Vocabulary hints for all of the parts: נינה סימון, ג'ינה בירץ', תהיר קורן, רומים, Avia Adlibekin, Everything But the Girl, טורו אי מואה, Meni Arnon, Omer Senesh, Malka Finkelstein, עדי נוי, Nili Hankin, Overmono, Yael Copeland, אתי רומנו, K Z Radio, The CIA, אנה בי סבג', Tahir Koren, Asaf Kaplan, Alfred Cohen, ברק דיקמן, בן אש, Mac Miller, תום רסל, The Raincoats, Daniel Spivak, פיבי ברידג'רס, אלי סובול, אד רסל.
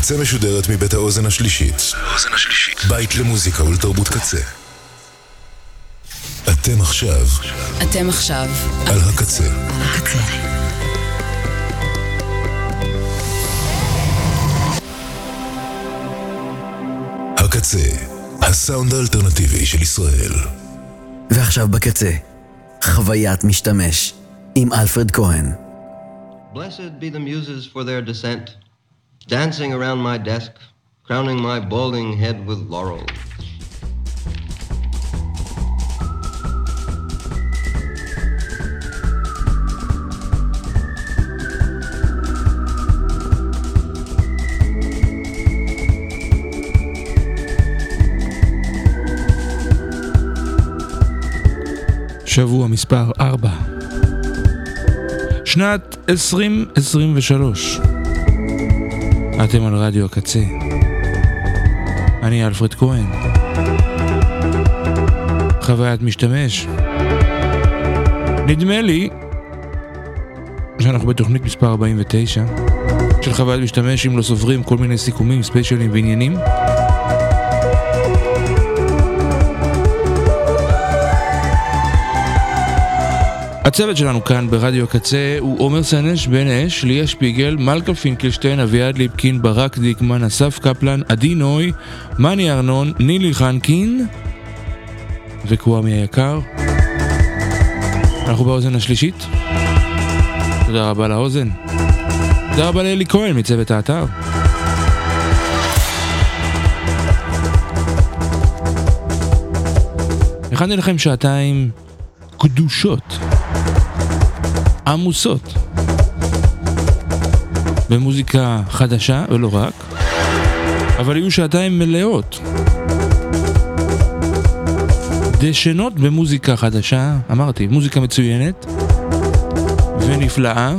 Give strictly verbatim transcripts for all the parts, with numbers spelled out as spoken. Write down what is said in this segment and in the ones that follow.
קצה משודרת מבית האוזן השלישית. האוזן השלישית. בית למוזיקה ולתרבות קצה. אתם עכשיו. אתם עכשיו. על הקצה. על הקצה. הקצה. הסאונד האלטרנטיבי של ישראל. ועכשיו בקצה. חוויית משתמש. עם אלפרד כהן. Blessed be the muses for their descent, dancing around my desk, crowning my balding head with laurel. שבוע מספר ארבע, שנת עשרים עשרים ושלוש. אתם על רדיו הקצה. אני אלפרד כהן. חוויית משתמש. נדמה לי שאנחנו בתוכנית מספר ארבעים ותשע של חוויית משתמש, אם לא סופרים כל מיני סיכומים, ספיישלים ועניינים. הצוות שלנו כאן ברדיו הקצה הוא עומר סנש, בן אש, ליה שפיגל, מלכה פינקלשטיין, אביה אדליבקין, ברק דיקמן, אסף קפלן, עדי נוי, מני ארנון, נילי חנקין וקוואמי היקר. אנחנו באוזן השלישית. תודה רבה לאוזן. תודה רבה לאלי כהן מצוות האתר. הכנתי לכם שעתיים קדושות, עמוסות במוזיקה חדשה, ולא רק, אבל היו שעתיים מלאות דשנות במוזיקה חדשה. אמרתי, מוזיקה מצוינת ונפלאה.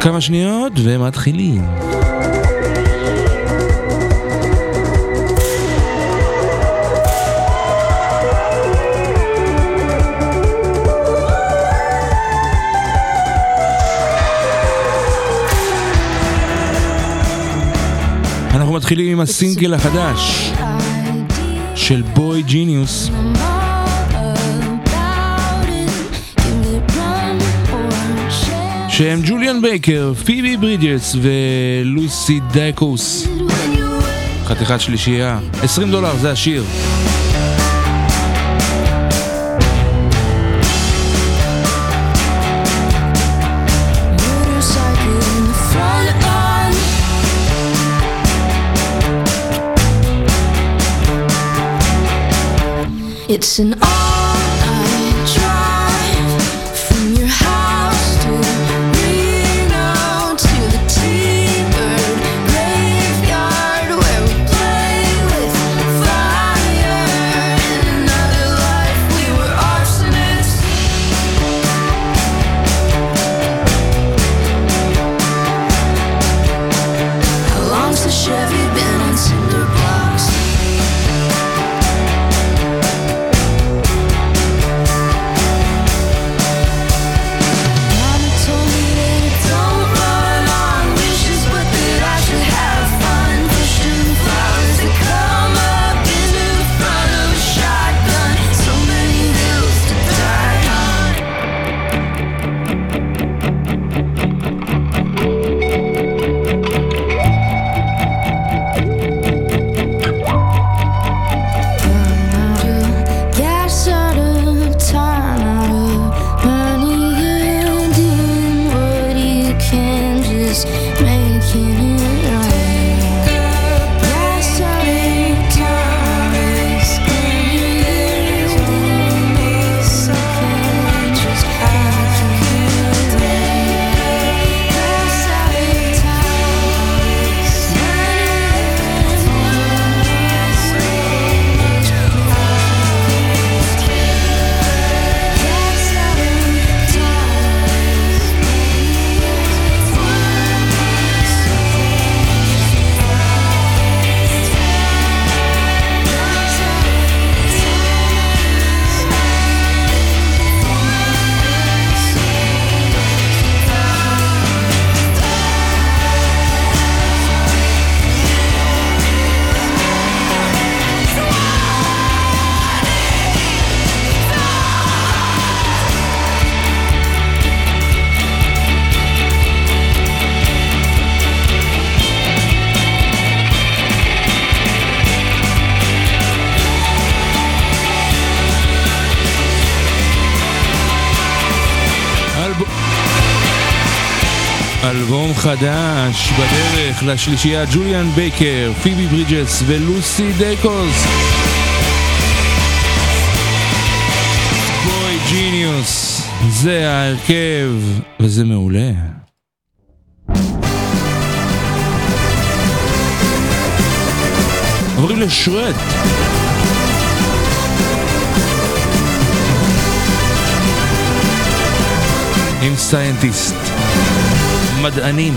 כמה שניות ומתחילים. אנחנו מתחילים עם הסינגל החדש של boygenius. שהם ג'וליאן בייקר, פיבי ברידג'רס ולוסי דקוס. חתיכת שלישייה. עשרים דולר זה השיר. It's an all-night drive from your house to Reno to the T-Bird graveyard where we play with fire. In another life we were arsonists. How long's the Chevy been on cinder blocks? אלבום חדש בדרך לשלישייה ג'וליאן בייקר, פיבי ברידג'ס ולוסי דקוס. בויג'יניוס, זה ההרכב וזה מעולה. עוברים לשרת. עם סיינטיסט, מדענים.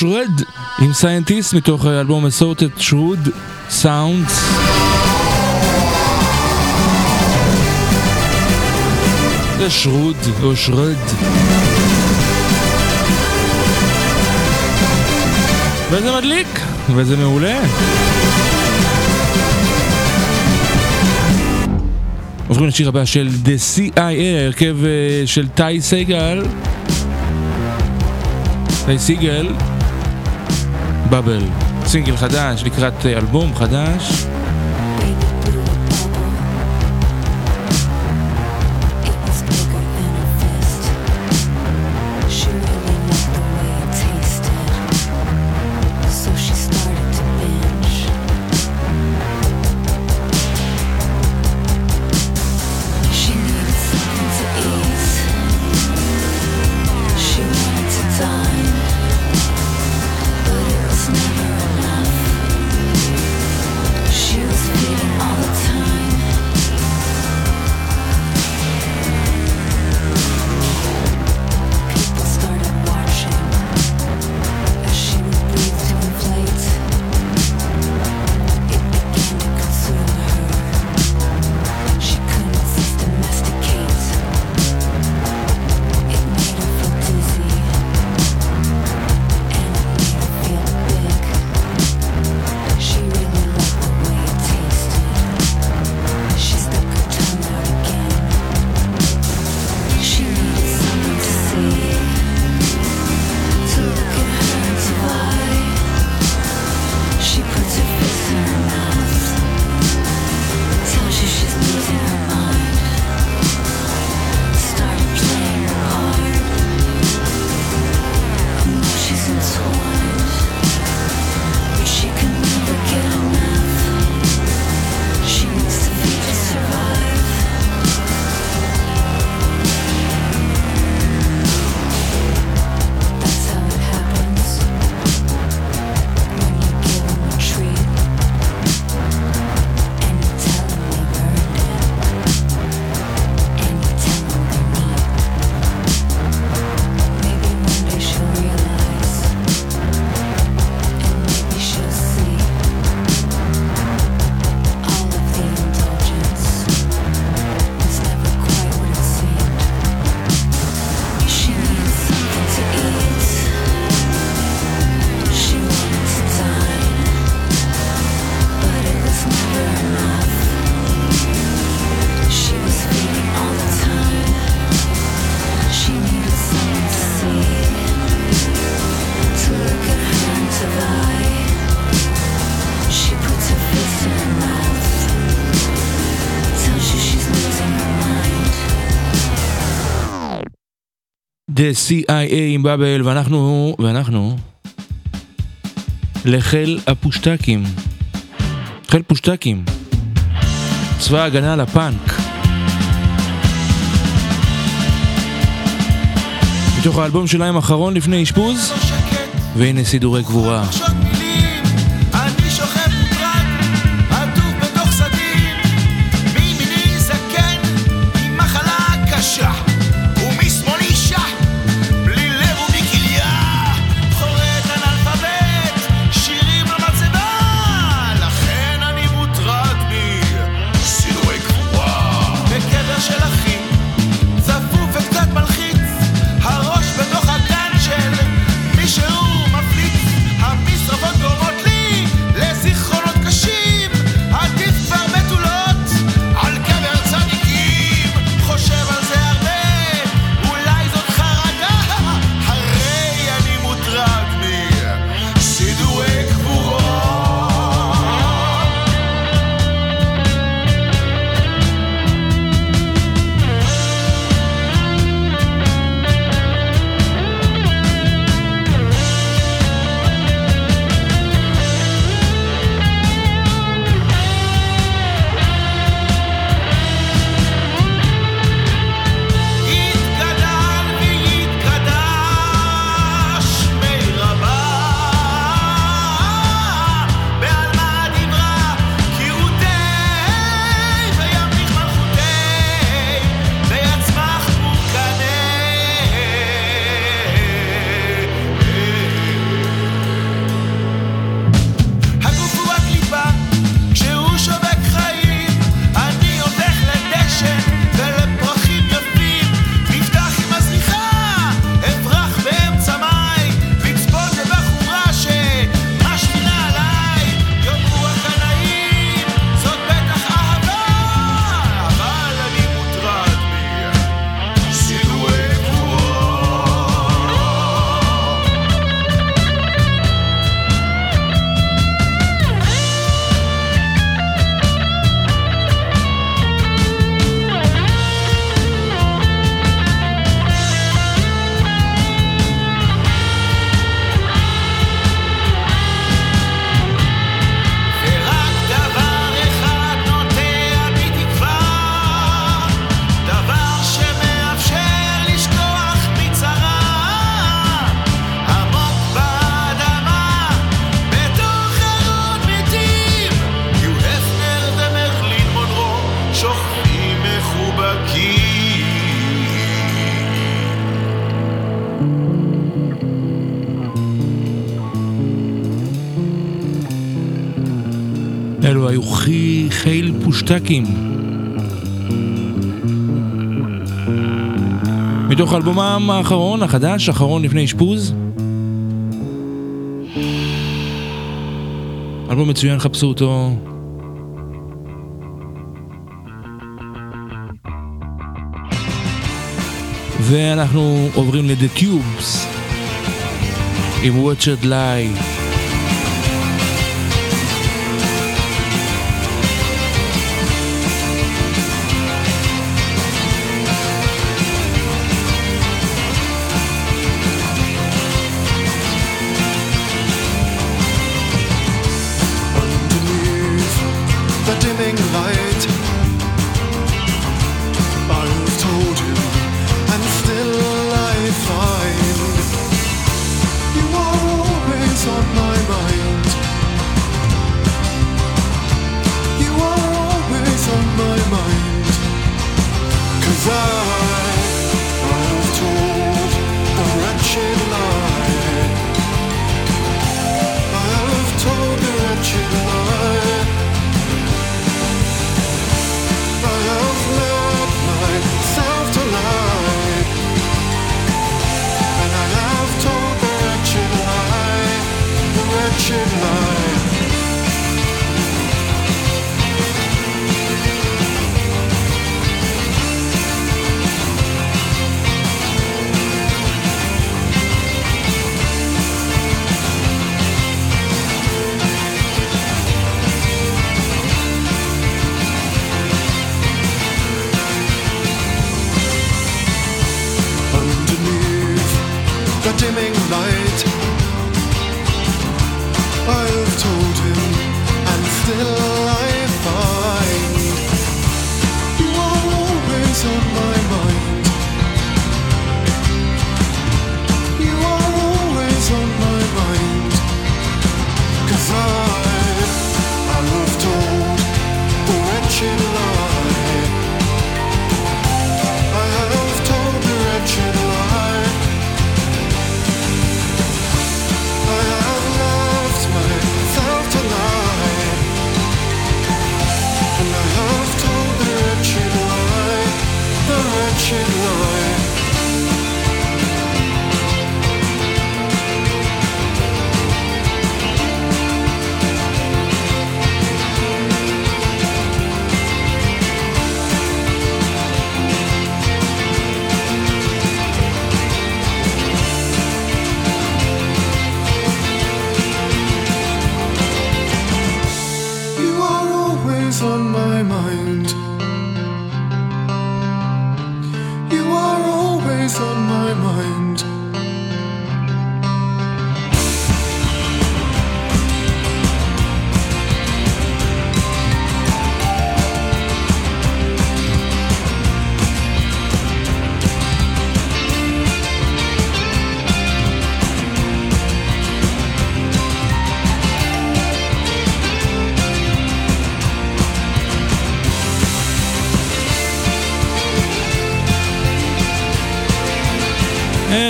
שרד עם סיינטיסט מתוך אלבום מסורטד שרוד סאונדס. זה שרוד או שרד, וזה מדליק וזה מעולה. עוברים לשיר הבא של The סי איי איי, הרכב של תאי סגל, תאי סיגל, בבל, סינגל חדש לקראת אלבום חדש. The C I A עם בבל, ואנחנו, ואנחנו, לחיל הפושטקים, חיל פושטקים, צבא ההגנה לפאנק. מתוך האלבום שלהם האחרון לפני אשפוז, והנה סידורי גבורה. פושטקים מתוך אלבומם האחרון, החדש, אחרון לפני אשפוז. אלבום מצוין, חפשו אותו. ואנחנו עוברים ל-The Tubes עם What Should Lie. So dimming light. I've told him, and still I find you are always on my mind. You are always on my mind. 'Cause I, I have told the wretched lie. I have told the wretched lie. I have left myself to lie. And I have told the wretched lie, the wretched lie. On my mind, you are always on my mind.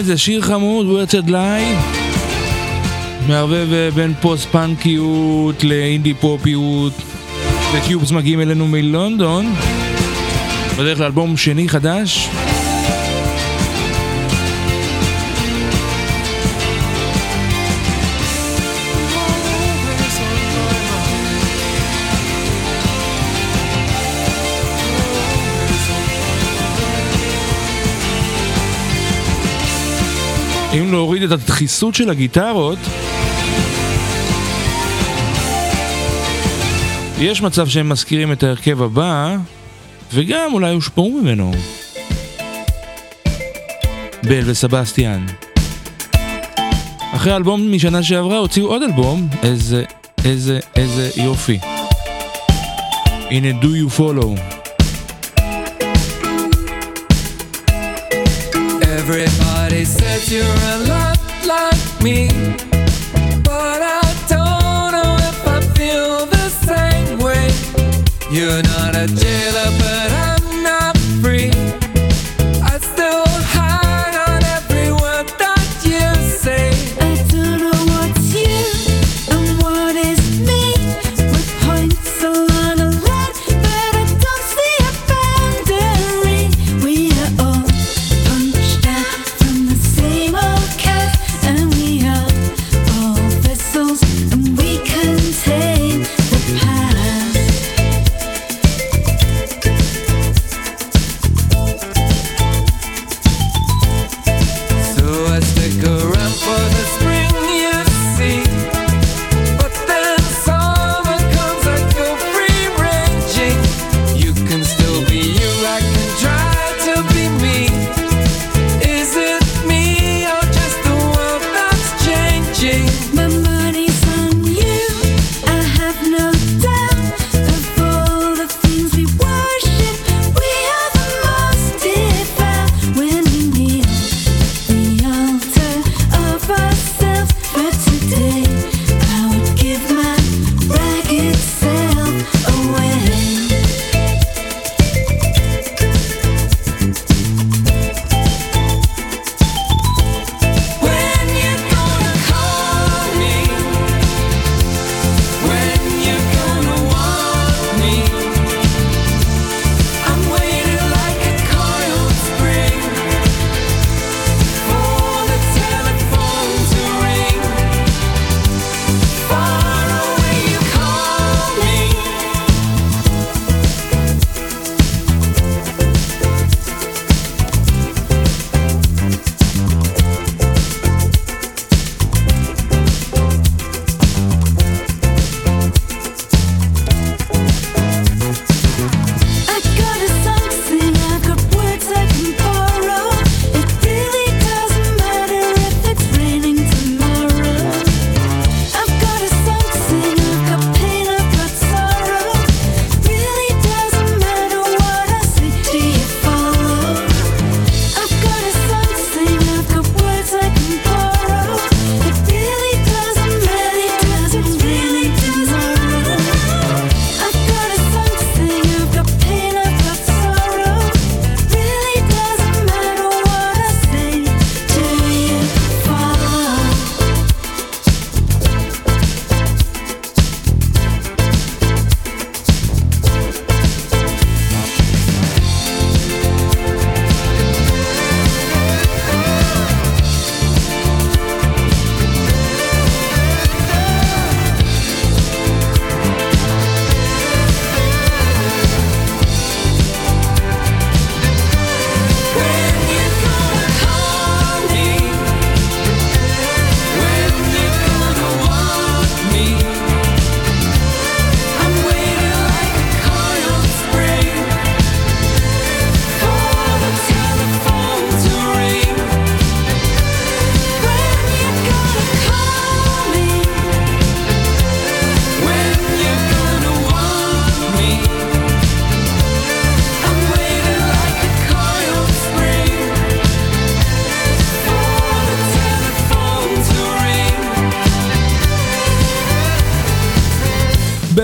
זה שיר חמוד, Wretched Life, מערבב בין פוסט-פאנקיות לאינדי פופיות. וקיובס מגיעים אלינו מלונדון בדרך לאלבום שני חדש. אם להוריד את הדחיסות של הגיטרות, יש מצב שהם מזכירים את ההרכב הבא, וגם אולי הושפעו ממנו. בל וסבסטיאן. אחרי האלבום משנה שעברה הוציאו עוד אלבום, איזה, איזה, איזה יופי. הנה Do You Follow. Everybody says you're a lot like me, but I don't know if I feel the same way. You're not a jailer, but I'm not free. I still hide on every word that you say. I don't know what's you and what is me. With points a lot of light, but I don't see a boundary. We are all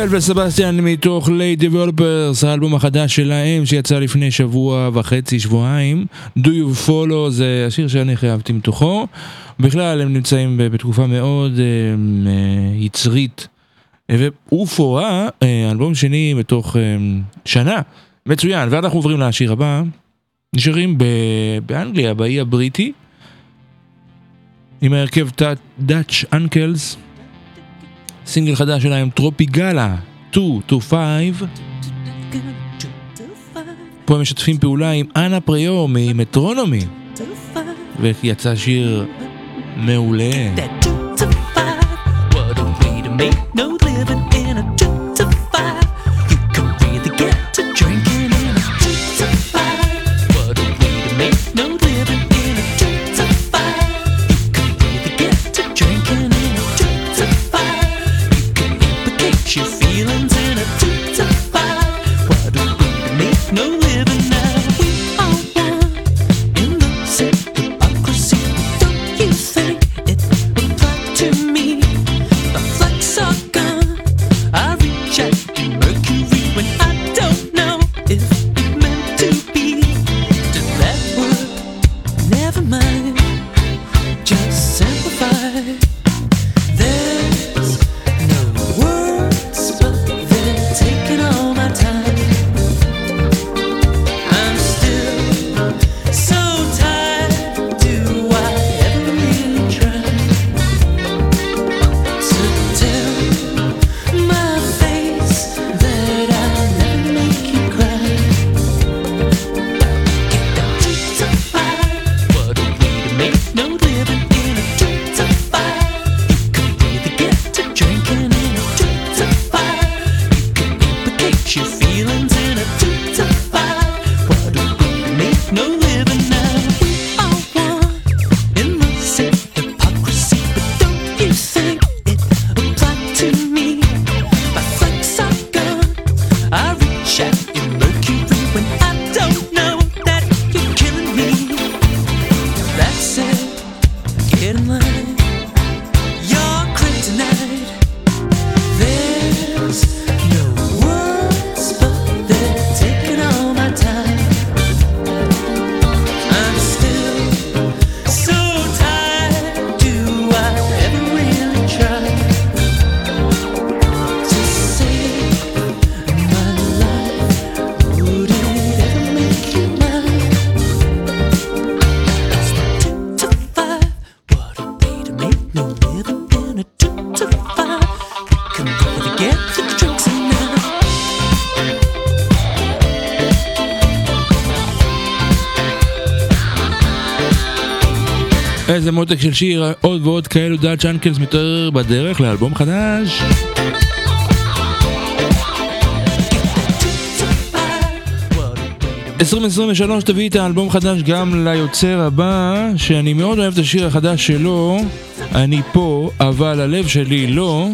פיפל וסבסטיאן מתוך Late Developers, האלבום החדש שלהם שיצא לפני שבוע וחצי, שבועיים. Do You Follow זה השיר שאני חייבתי מתוכו. בכלל הם נמצאים בתקופה מאוד יצרית ופורה, אלבום שני מתוך שנה, מצוין. ואנחנו עוברים לשיר הבא, נשארים באנגליה, באי הבריטי, עם ההרכב Dutch Uncles, סינגל חדש שלהם טרופיגלה מאתיים עשרים וחמש. פה הם משתפים פעולה עם אנה פריו ממטרונומי, ויצא שיר מעולה. איזה מותק של שיר, עוד ועוד כאלו. Dutch Uncles מתעורר בדרך לאלבום חדש. עשרים עשרים ושלוש תביא את האלבום חדש גם ליוצר הבא, שאני מאוד אוהב את השיר החדש שלו, אני פה אבל הלב שלי לא,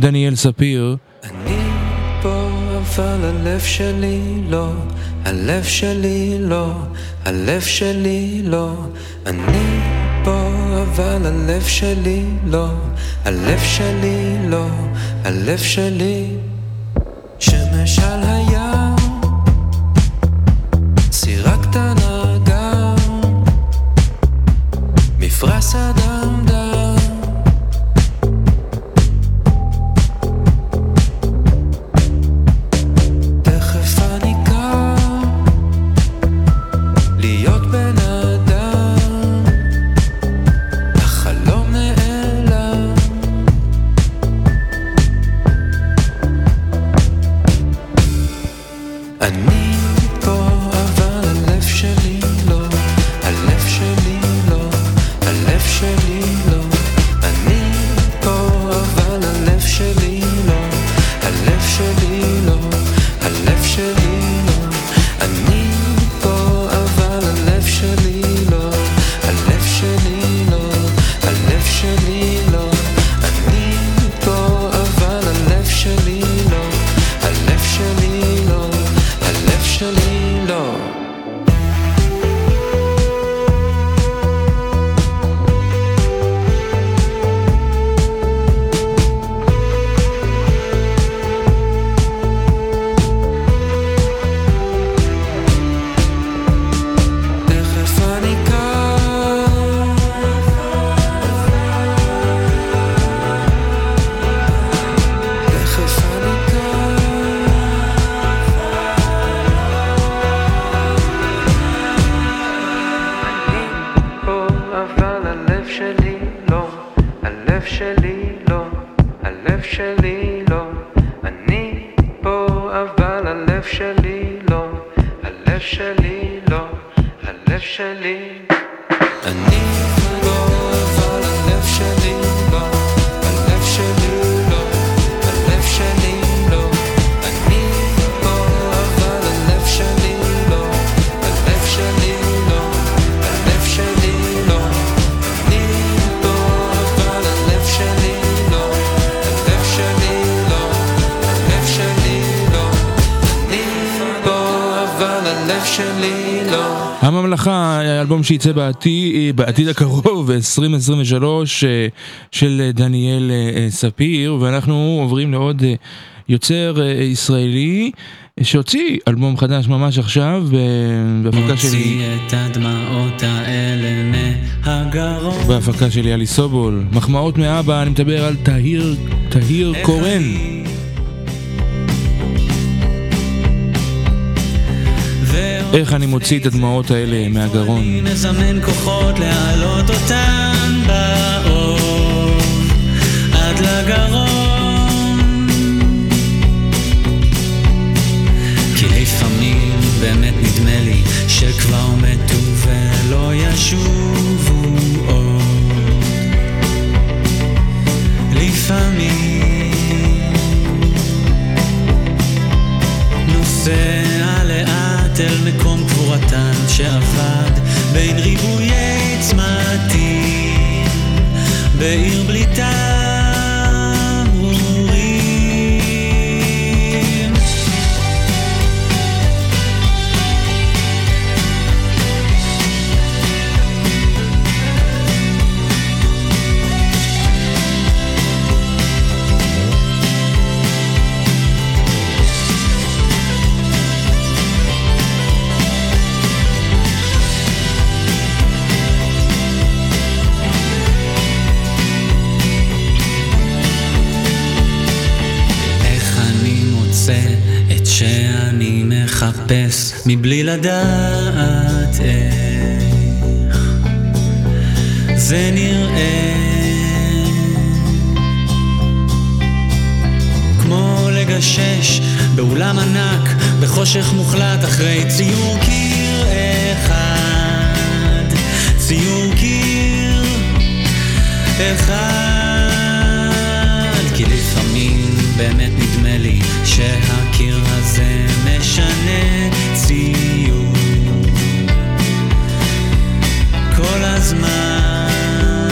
דניאל ספיר. אני פה אבל הלב שלי לא, הלב שלי לא, הלב שלי לא, אני פה אבל הלב שלי לא, הלב שלי לא, הלב שלי. שמש על הים, סירה קטנה גם, מפרס אדמדם, תכף אני קם להיות בן אדם, I שלי לא, אני פה אבל הלב שלי לא, הלב שלי לא, הלב שלי אני לא אבל הלב שלי לא, הלב שלי לא, הלב שלי לא, אני לא אבל הלב שלי לא, הלב שלי לא, הלב שלי לא, אני לא אבל הלב שלי לא, הלב שלי לא, הלב שלי לא, אני לא אבל הלב שלי לא. הממלכה, אלבום שייצא בעתיד, בעתיד הקרוב, עשרים עשרים ושלוש, של דניאל ספיר, ואנחנו עוברים לעוד יוצר ישראלי שהוציא אלבום חדש ממש עכשיו בהפקה שלי. הוציא את הדמעות האלה מהגרון. בהפקה שלי אלי סובול. מחמאות מאבא, אני מדבר על תהיר, תהיר קורן. איך אני מוציא את הדמעות האלה מהגרון. אני מזמן כוחות להעלות אותן באור עד לגרון, כי לפעמים באמת נדמה לי שכבר מתו ולא ישובו עוד. לפעמים נוסע לאט אל מקום קבורתן שעבד בין ריבויי צמתים בעיר בלי תמרורים. שאני מחפש מבלי לדעת איך זה נראה, כמו לגשש באולם ענק בחושך מוחלט אחרי ציור קיר אחד, ציור קיר אחד, כי לפעמים באמת נדמה לי שהקיר הזה משנה ציור כל הזמן,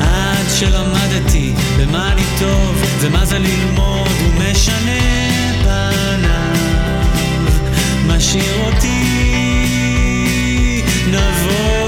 עד שלמדתי במה אני טוב ומה זה ללמוד, ומשנה פניו משאיר אותי נבוא.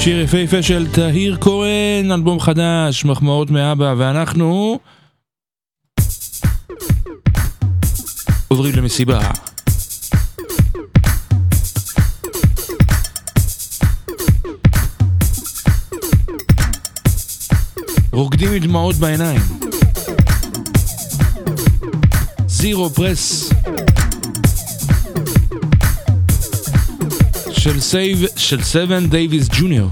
שיר יפהפה של תהיר קורן, אלבום חדש, מחמאות מאבא, ואנחנו עוברים למסיבה. רוקדים עם דמעות בעיניים. זירו פרס של סייב של סבן דייוויס ג'וניור.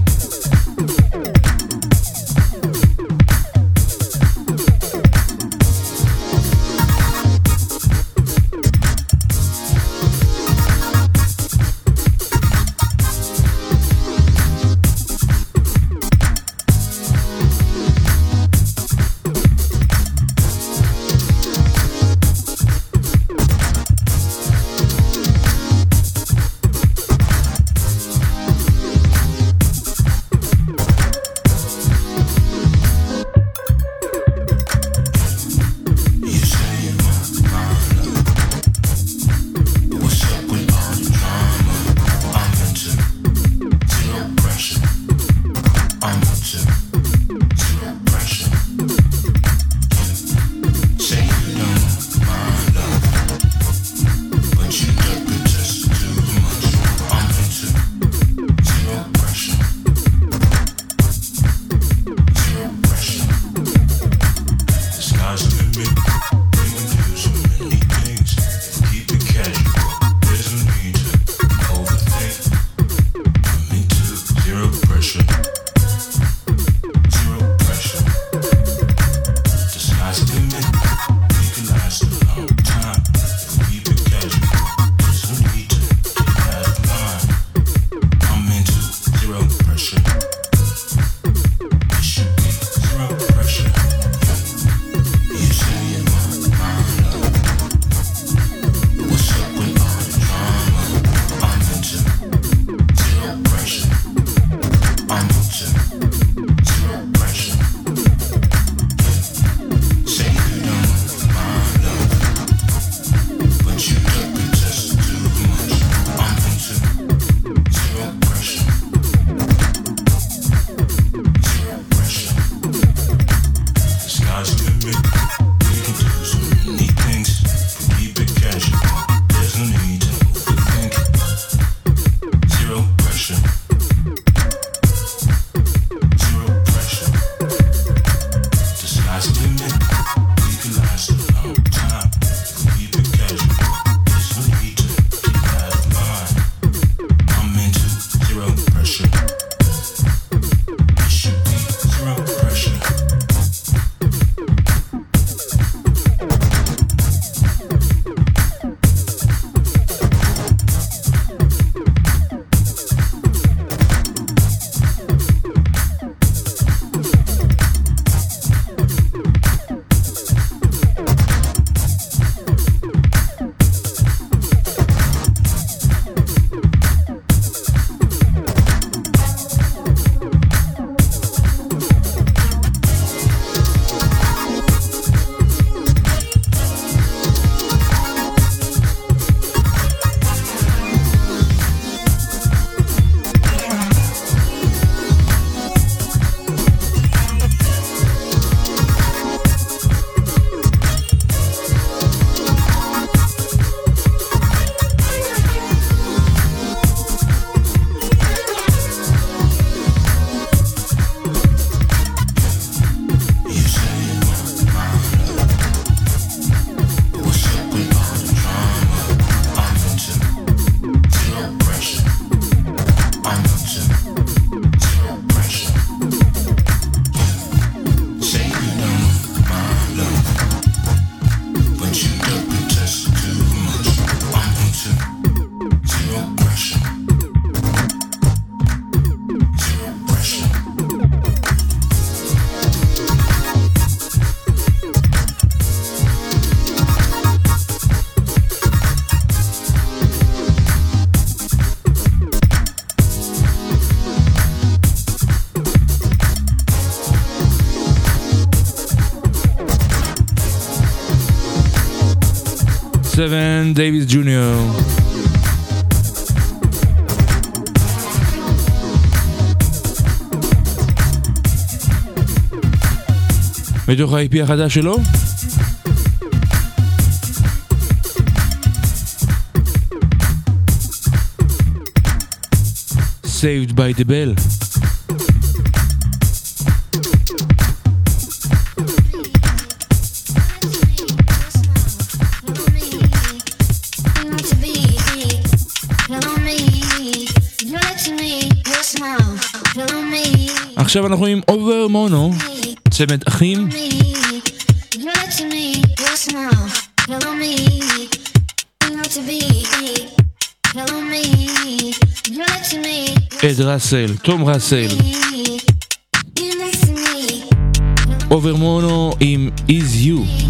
seven, Davis Junior מתוך ה-איי פי החדש שלו? Saved by the Bell. עכשיו אנחנו עם Overmono, צמד אחים אד רסל, תום רסל Overmono עם Is You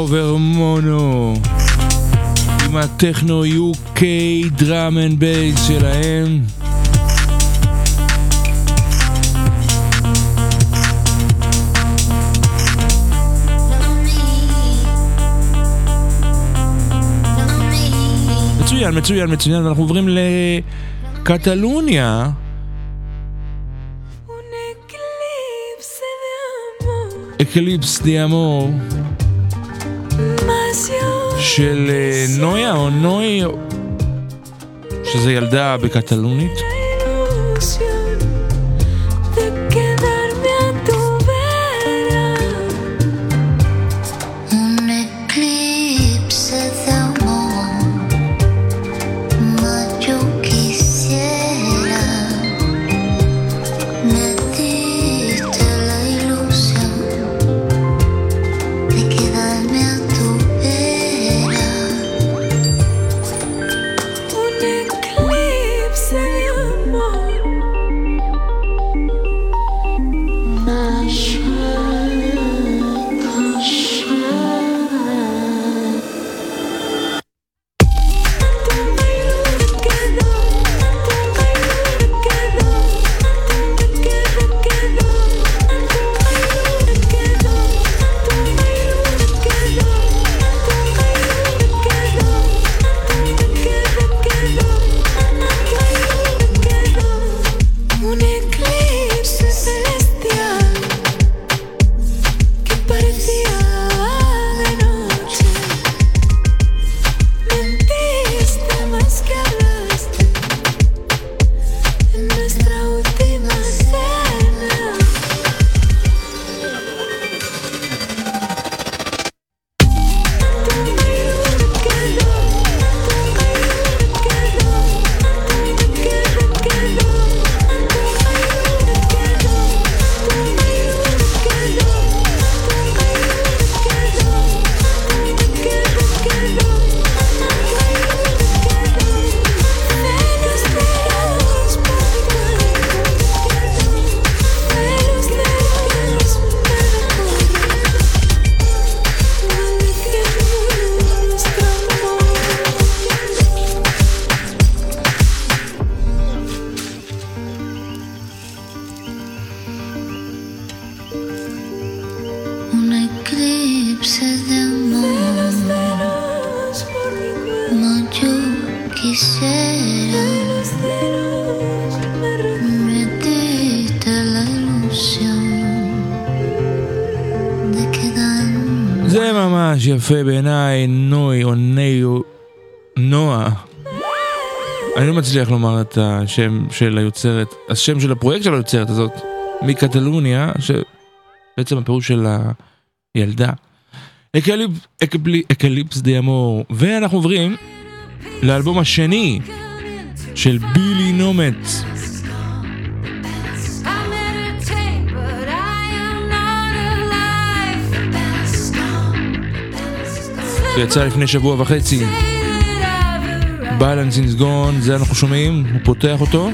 Overmono עם הטכנו U K drum and bass שלהם מצוין, מצוין, מצוין ואנחנו עוברים לקטלוניה אקליפס דה אמור של נויה או נוי שזה ילדה בקטלונית שיפה בעיניי, נוי או נוי או נועה. אני לא מצליח לומר את השם של היוצרת, השם של הפרויקט של היוצרת הזאת, מקטלוניה, שבעצם הפירוש של הילדה. אקליפ, אקליפ, אקליפס די אמור. ואנחנו עוברים לאלבום השני של בילי נומץ. שיצא לפני שבוע וחצי. Balance is gone, זה אנחנו שומעים, הוא פותח אותו.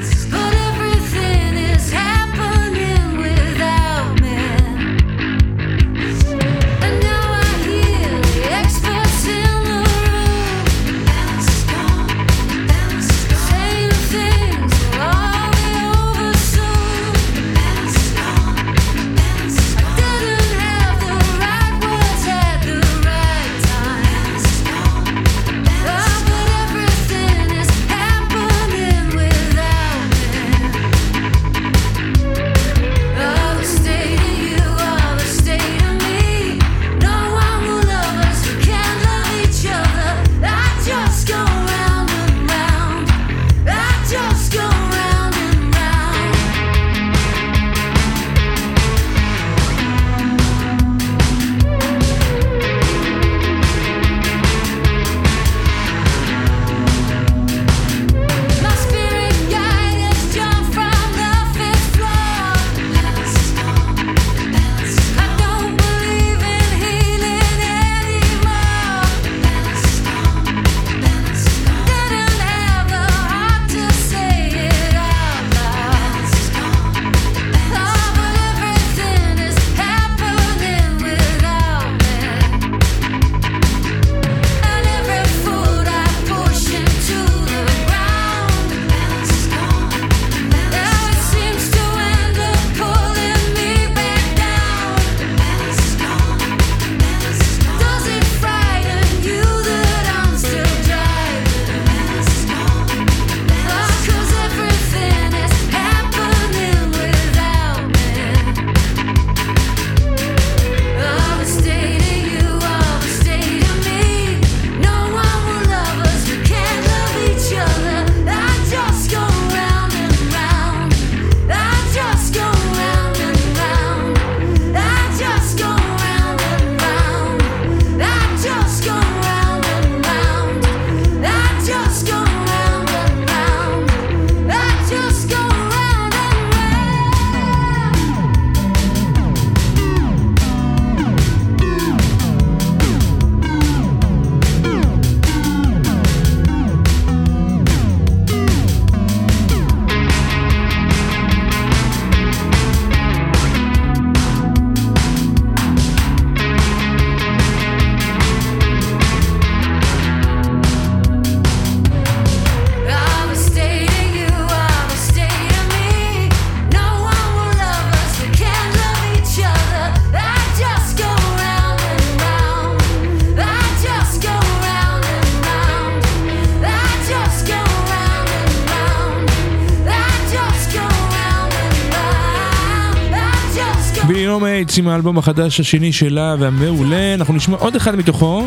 עם האלבום החדש השני שלה והמעולה, אנחנו נשמע עוד אחד מתוכו,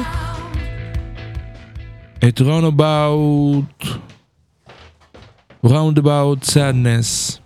את Roundabout Roundabout Sadness. Myself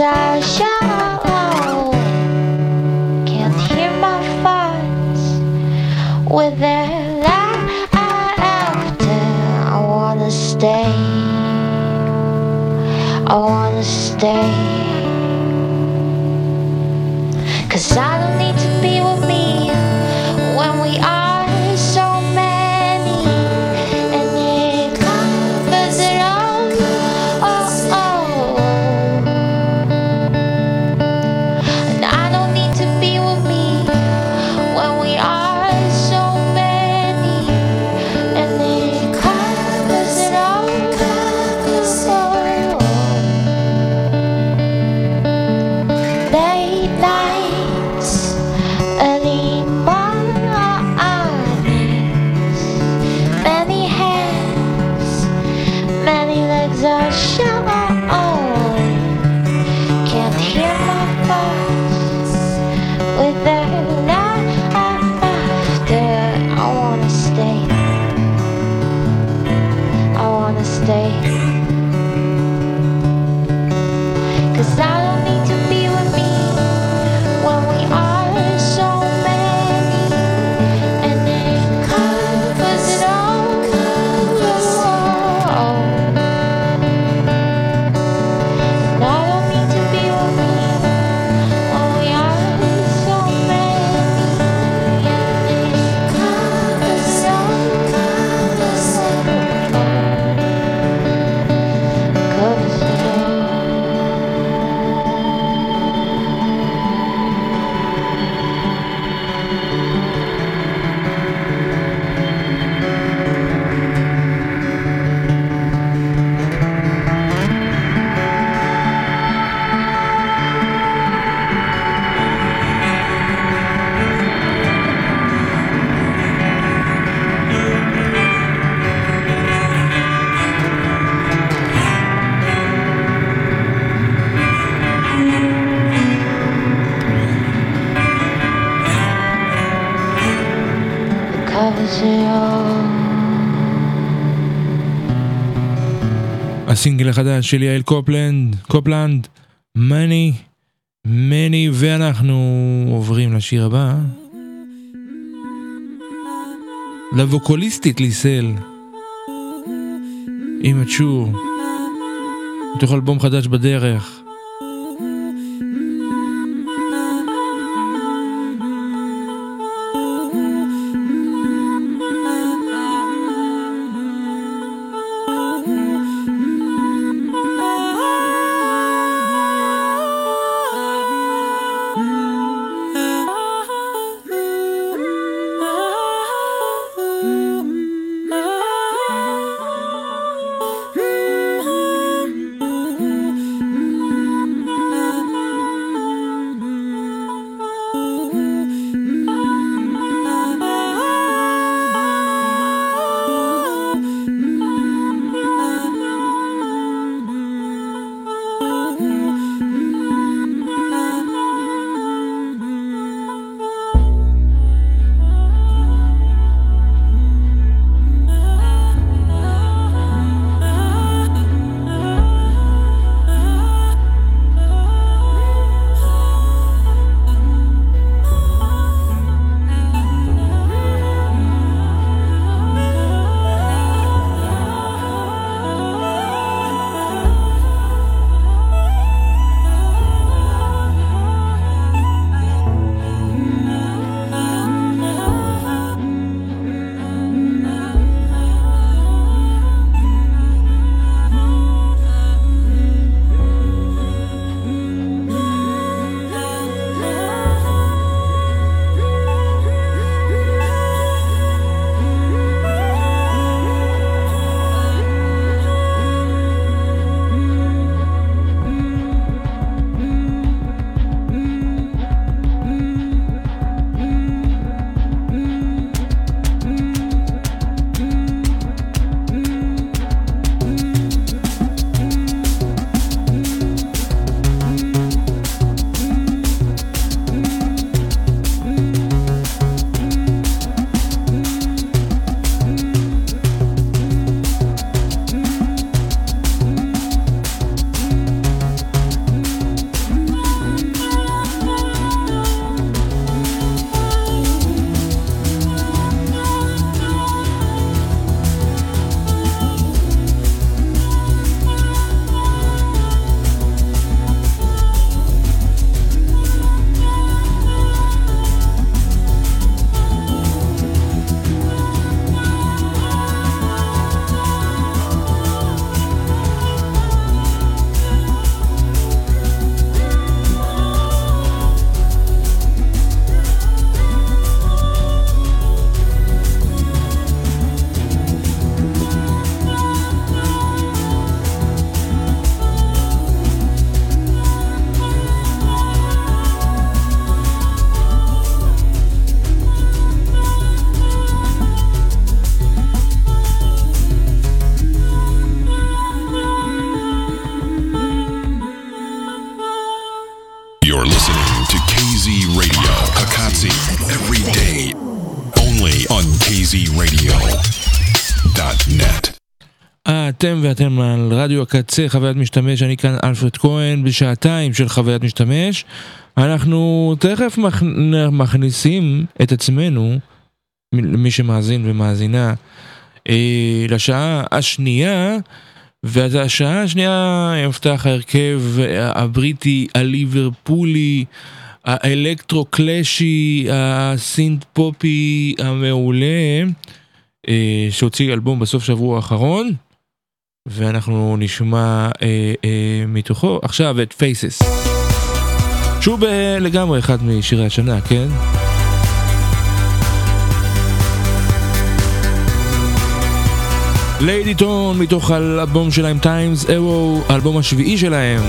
It's our show. Can't hear my farts with their laughter. I wanna stay. I wanna stay. 'Cause I don't need to be with me when we are so many. And it covers it all. Oh, oh. And I don't need to be with me when we are so many. And it covers it all. Oh, oh. Late night. Early mornings, many hands, many legs are shown. Can't hear my voice with the laughter. I wanna stay. I wanna stay. 'Cause I don't need to be with me when we are so many, and it covers it all. And I don't need to be with me when we are so many, and it covers it all. Covers it all. הסינגל החדש של יעל קופלנד, קופלנד, מני, מני, ואנחנו עוברים לשיר הבא. לבוקוליסטית ליסל, עם התשור, מתוך אלבום חדש בדרך. אתם ואתם על רדיו הקצה, חוויית משתמש, אני כאן אלפרד כהן, בשעתיים של חוויית משתמש. אנחנו תכף מכ... מכניסים את עצמנו, מי שמאזין ומאזינה, אה, לשעה השנייה, והשעה השנייה יפתח ההרכב הבריטי, הליברפולי, האלקטרו-קלשי, הסינט-פופי המעולה, שהוציא אלבום בסוף שבוע האחרון, ואנחנו נשמע אה, אה, מתוכו עכשיו את Faces, שהוא ב- לגמרי אחד משירי השנה, כן? ליידי טון מתוך האלבום שלהם Times Arrow, האלבום השביעי שלהם.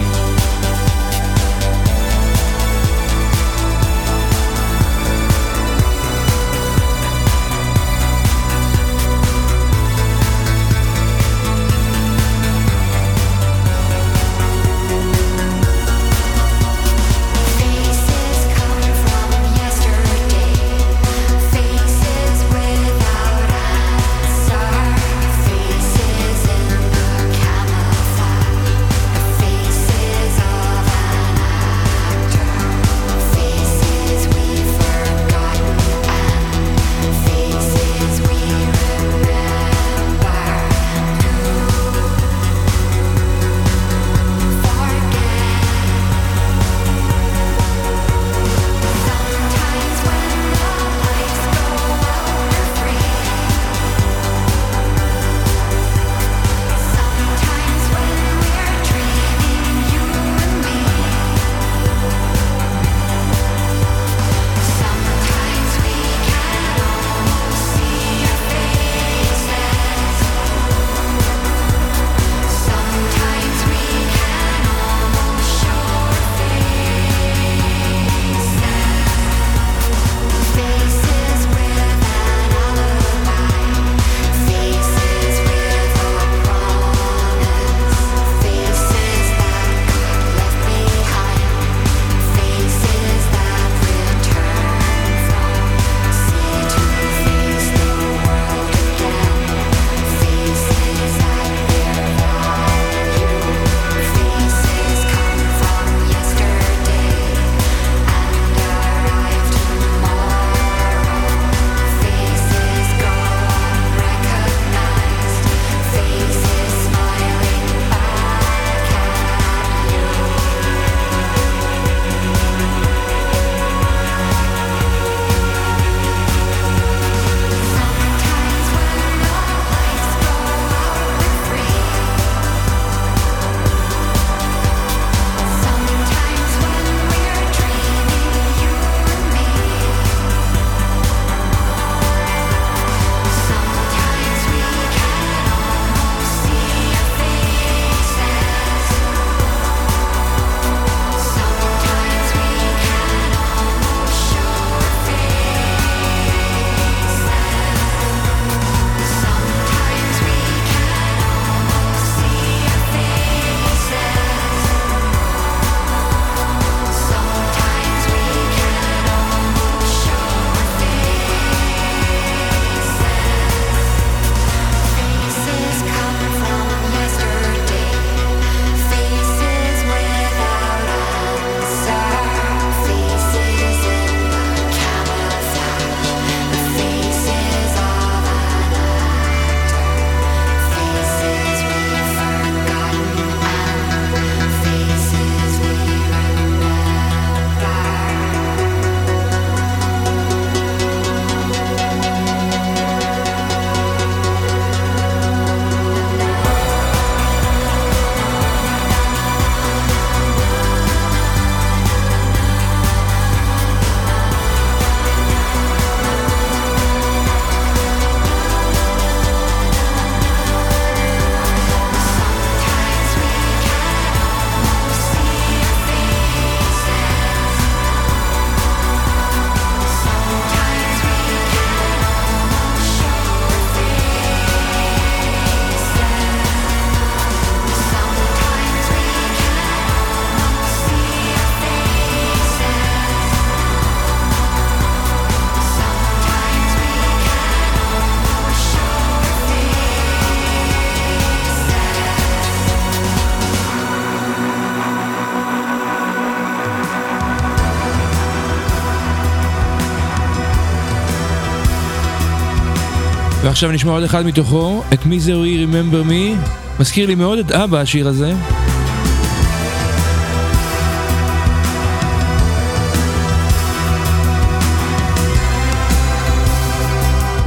ועכשיו נשמע עוד אחד מתוכו, את Misery Remember Me, מזכיר לי מאוד את אבא השיר הזה.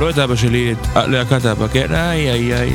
לא את אבא שלי, את להקת אבא, כן? איי איי איי.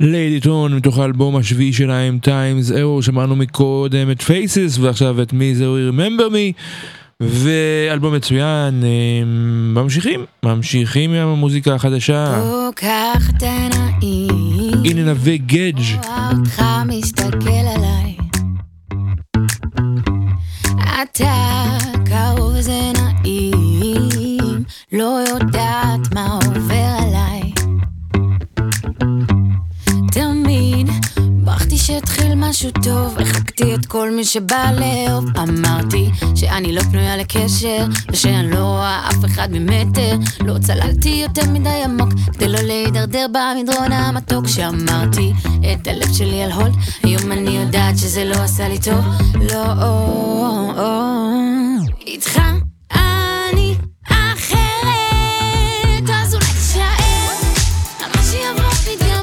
לידיטון מתוך האלבום השביעי שלהם Times Error, שמענו מקודם את Faces ועכשיו את Misery Remember Me, ואלבום מצוין. ממשיכים ממשיכים עם המוזיקה החדשה. כך תנאים הנה נווה גדג' אותך מסתכל עליי אתה קרוב זה נעים לא יודעת מה עובר עליי תמיד, בכתי שהתחיל משהו טוב, החקתי את כל מי שבא לאהוב אמרתי שאני לא פנויה לקשר, ושאני לא רואה אף אחד ממטר לא צללתי יותר מדי עמוק, כדי לא להידרדר במדרון המתוק שאמרתי את הלב שלי על הולד, היום אני יודעת שזה לא עשה לי טוב לא, איתך אני אחרת אז אולי תשאר על מה שיבוא להתגבר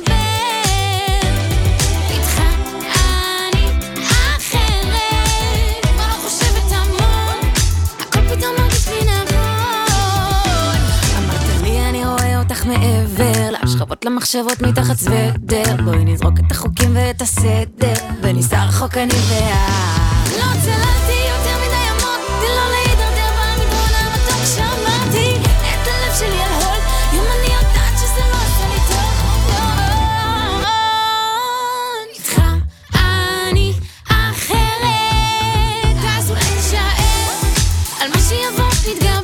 חוות למחשבות מתחת סוודר בואי נזרוק את החוקים ואת הסדר וניסע רחוק אני ואת לא צללתי יותר מדי עמוד תן לא להידרדר ועל מדרון המתוק שמרתי את הלב שלי על הול יום אני יודעת שזה לא עשה לי טוב איתך אני אחרת אז הוא אין שער על מה שיבוא נתגבר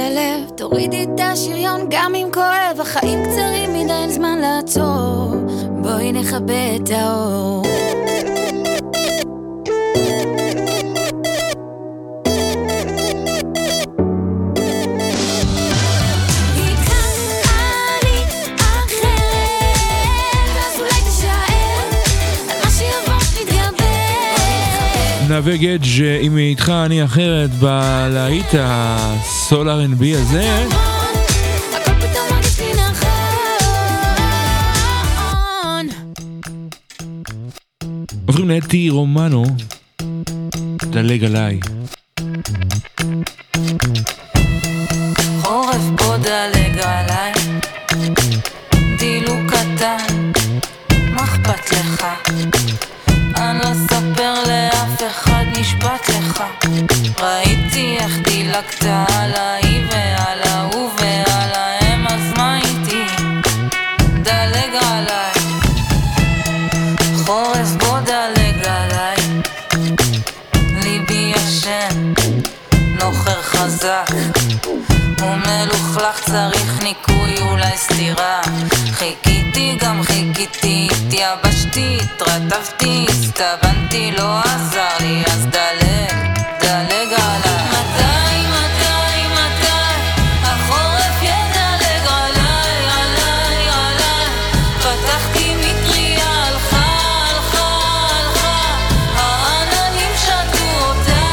הלב, תורידי את השריון גם אם כואב החיים קצרים מדי אין זמן לעצור בואי נחבא את האור נווה גדג' אם היא איתך אני אחרת בלהיט הסול אר אנד בי הזה עוברים לאתי רומנו דלג עליי חורף בו דלג עליי דילוק קטן מה אכפת לך אני לא אספר לאף אחד נשבט לך ראיתי איך דילקת עליי ועל ההוא ועל ההם אז מה איתי דלג עליי חורף בוא דלג עליי ליבי ישן נוחר חזק ומלוכלך צריך ניקוי אולי סתירה חיכיתי גם חיכיתי התייבשתי התרטבתי הסתבנתי לא עזר לי אז דלג דלג עליי מתי מתי מתי החורף ידלג עליי עליי עליי פתחתי מטריה הלכה הלכה הלכה העננים שתו אותה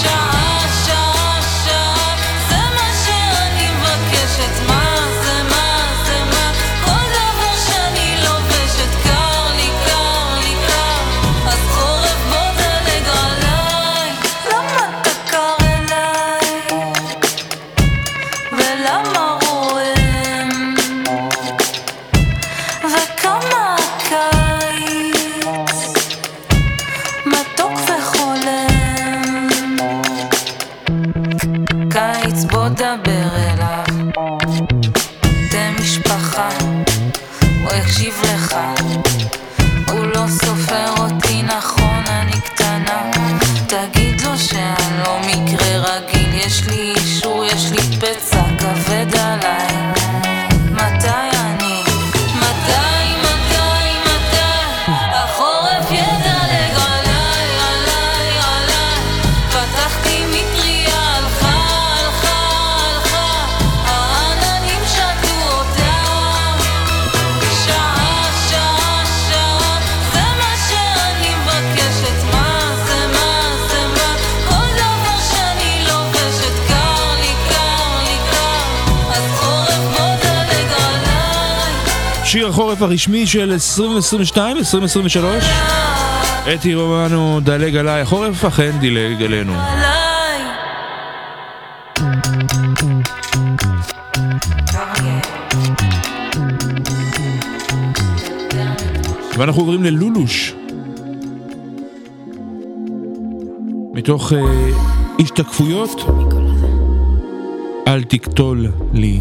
שעה שעה שעה זה מה שאני מבקשת מה החורף הרשמי של עשרים עשרים ושתיים עשרים עשרים ושלוש אתי רומנו דלג עליי החורף אכן דילג עלינו ואנחנו עוברים ללולוש מתוך uh, השתקפויות אל תקטול לי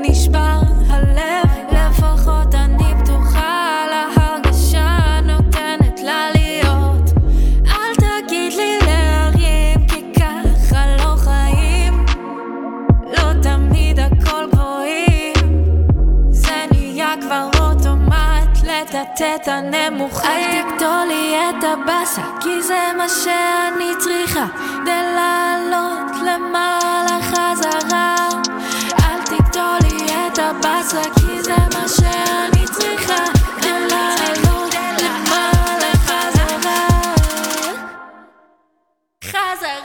נשבר הלב, לפחות אני פתוחה להרגשה לתת הנמוכה. אל תקטול לי את הבאסה, כי זה מה שאני צריכה כדי לעלות למעלה חזרה. אל תקטול לי את הבאסה, כי זה מה שאני צריכה כדי לעלות למעלה חזרה. חזרה.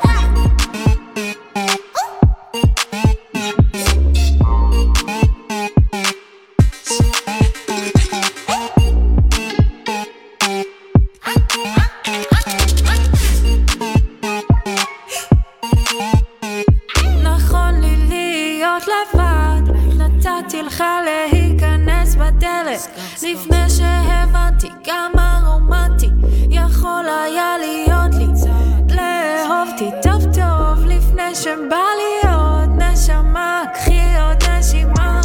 לפני שהבנתי כמה רומנטי יכול היה להיות לי, לאהוב אותי טוב טוב לפני שבא לי עוד נשמה. קחי עוד נשימה,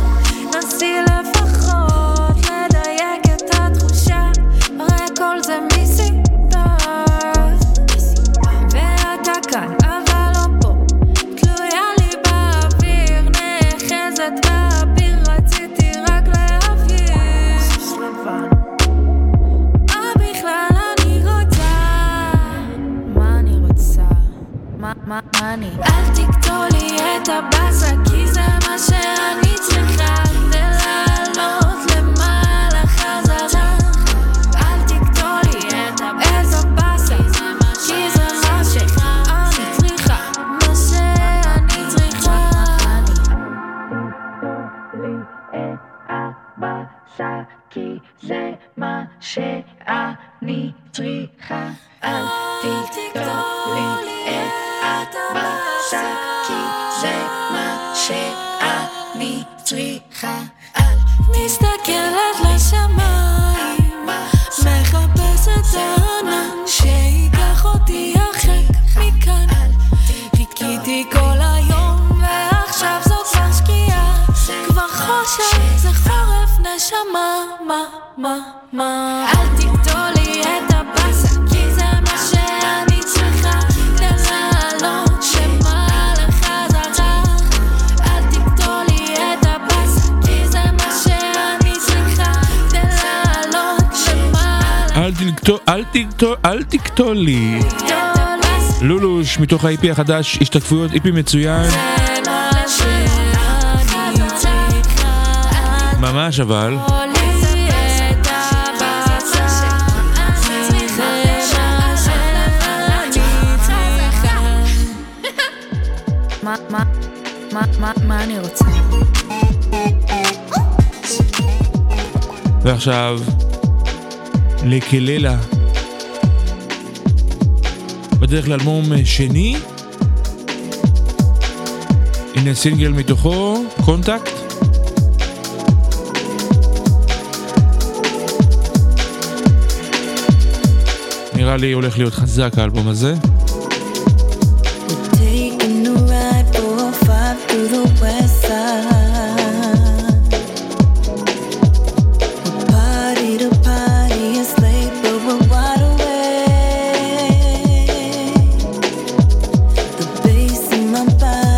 נסי לפחות לדייק את התחושה, הרי כל זה מסיבה, ואתה כאן אבל לא פה, תלויה לי באוויר, נאחזת באוויר, רציתי רק להאב money. אל תקטול לי את הבאסה, כי זה מה שאני צריכה ולעלות למעלה חזרה. אל תקטול לי את הבאסה, כי זה מה שאני צריכה, מה שאני צריכה. תקטול לי את הבאסה, כי זה מה שאני צריכה. אל תקטול לי את הבאסה, כי זה מה שאני צריכה. מסתכלת לשמיים, מחפשת הענן שיקח אותי הרחק מכאן. חיכיתי כל היום ועכשיו זו כבר שקיעה, כבר חושך, זה חורף נשמה. מה מה מה, אל תקטול לי את הבאסה, כי זה מה שאני צריכה. אל תקטול, אל תקטול לי. לולוש מתוך ה-איי פי החדש, השתקפויות, איי פי מצוין ממש, אבל מה, מה, מה, מה, מה אני רוצה. ועכשיו לקלילה בדרך לאלבום שני, הנה סינגל מתוכו, קונטקט. נראה לי הולך להיות חזק האלבום הזה. Bye.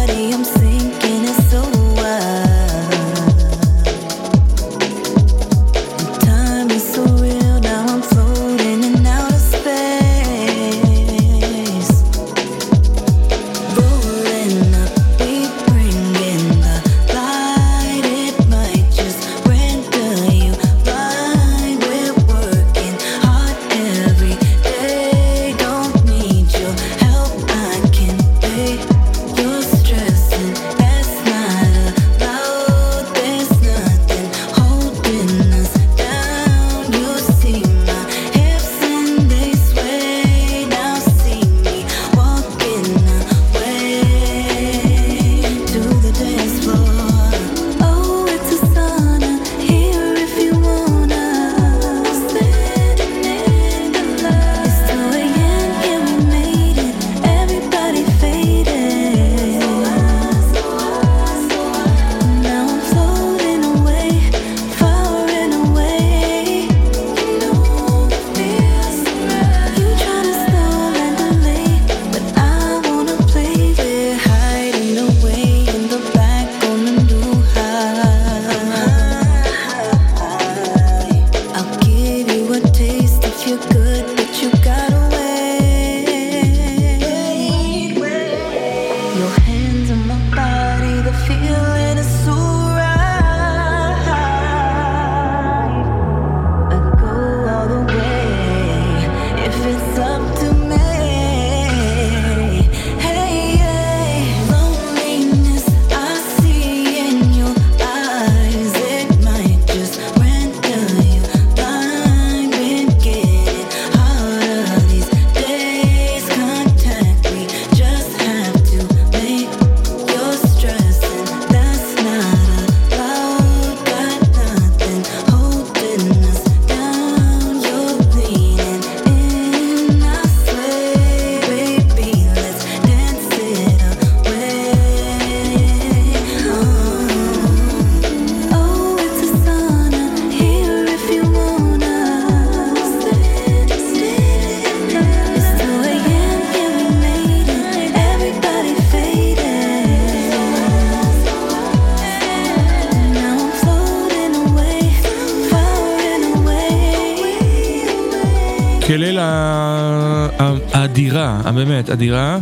של האדירה, באמת, אדירה.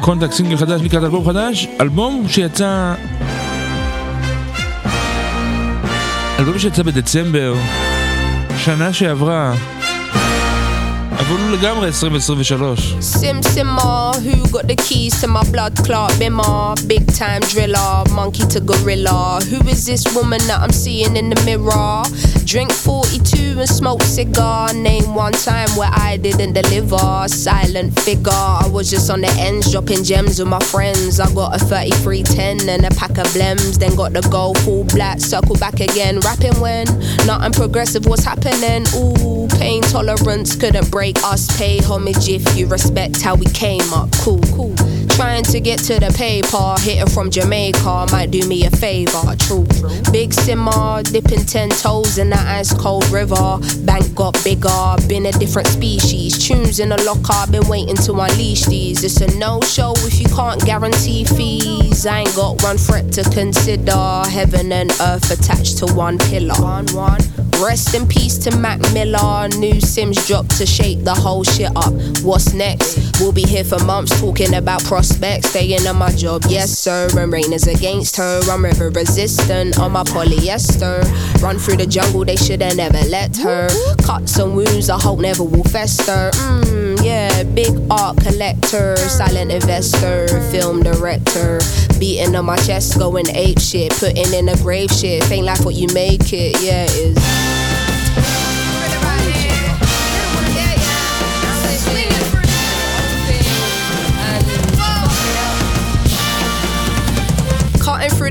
קונטקט סינגל חדש, לקראת אלבום חדש, אלבום שיצא אלבום שיצא בדצמבר שנה שעברה, אבל הוא לגמרי twenty twenty-three. Sim Simmer, who got the keys to my blood clot bimmer, big time driller, monkey to gorilla. Who is this woman that I'm seeing in the mirror? Drink forty-two and smoke cigar. Name one time where I didn't deliver. Silent figure, I was just on the ends, dropping gems with my friends. I got a thirty-three ten and a pack of blems, then got the goal full black, circle back again. Rapping when nothing progressive was happening. Ooh, pain tolerance couldn't break us. Pay homage if you respect how we came up. Cool, cool. Trying to get to the paper, hitting from Jamaica might do me a favor. True. Big simmer, dipping ten toes in the ice cold river. Bank got bigger, been a different species. Tunes in the locker, been waiting to unleash these. It's a no-show if you can't guarantee fees. I ain't got one threat to consider. Heaven and earth attached to one pillar. One, one. Rest in peace to Mac Miller. New Sims dropped to shake the whole shit up. What's next? We'll be here for months talking about prospects. Staying on my job, yes sir. And rain is against her. I'm river resistant on my polyester. Run through the jungle, they should've never let her. Cuts and wounds I hope never will fester. Mmm, yeah. Big art collector, silent investor, film director. Beating on my chest, going ape shit. Putting in the grave shit. Ain't life what you make it, yeah it is. Through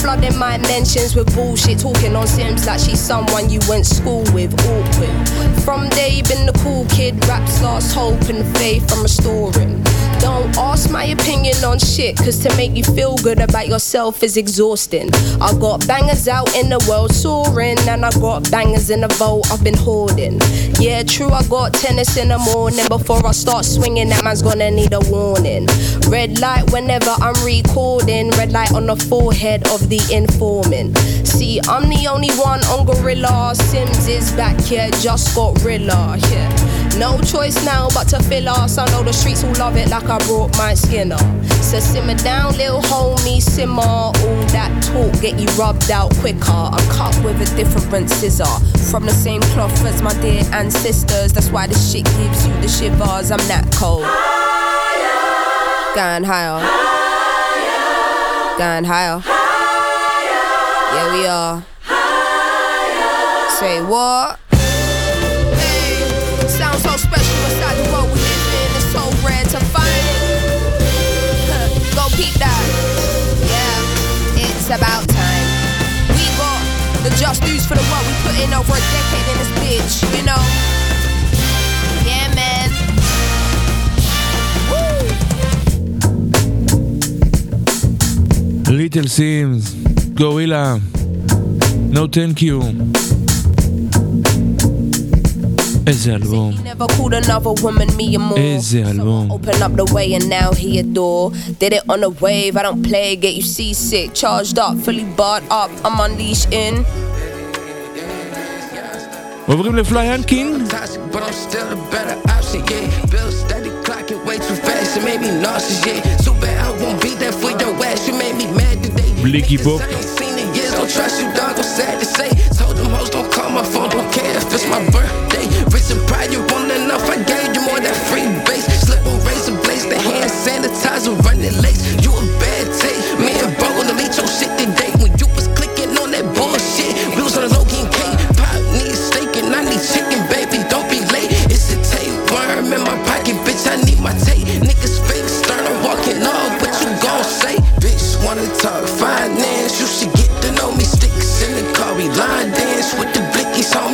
flooding my mentions with bullshit, talking on Sims like she's someone you went school with. Awkward. From day been the cool kid, raps lost hope and faith I'm restoring. Don't ask my opinion on shit, cause to make you feel good about yourself is exhausting. I got bangers out in the world soaring, and I got bangers in the vault I've been hoarding. Yeah, true, I got tennis in the morning. Before I start swinging, that man's gonna need a warning. Red light whenever I'm recording, red light on the forehead of the informant. See, I'm the only one on Gorilla. Sims is back here, yeah, just got Rilla, yeah. No choice now but to fill us. I know the streets will love it like I brought my skin up. So simmer down, little homie, simmer. All that talk get you rubbed out quicker. I cut with a different scissor, from the same cloth as my dear ancestors. That's why this shit gives you the shivers. I'm that cold. Higher. Going higher. Higher. Going higher. Higher. Yeah, we are. Higher. Say what? Sounds so special inside the world we live in. It's so rare to find it. Go peep that. Yeah, it's about time. We got the just news for the world. We put in over a decade in this bitch, you know. Yeah, man. Woo! Little Simz, Gorilla, No Thank You. איזה אלבום, איזה אלבום. עוברים לפליי הנקין. בלי גיבוב. Rich and pride, you want enough, I gave you more that free base. Slip on razor blades, the hand sanitizer running lace. You a bad tape, me and Bro gonna leech your shit today. When you was clicking on that bullshit, we was on a low-key cake. Pop needs steak and I need chicken, baby, don't be late. It's a tapeworm in my pocket, bitch, I need my tape. Niggas fake, stern, I'm walking off, what you gon' say? Bitch wanna talk finance, you should get to know me. Sticks in the car, we line dance with the blickies on me.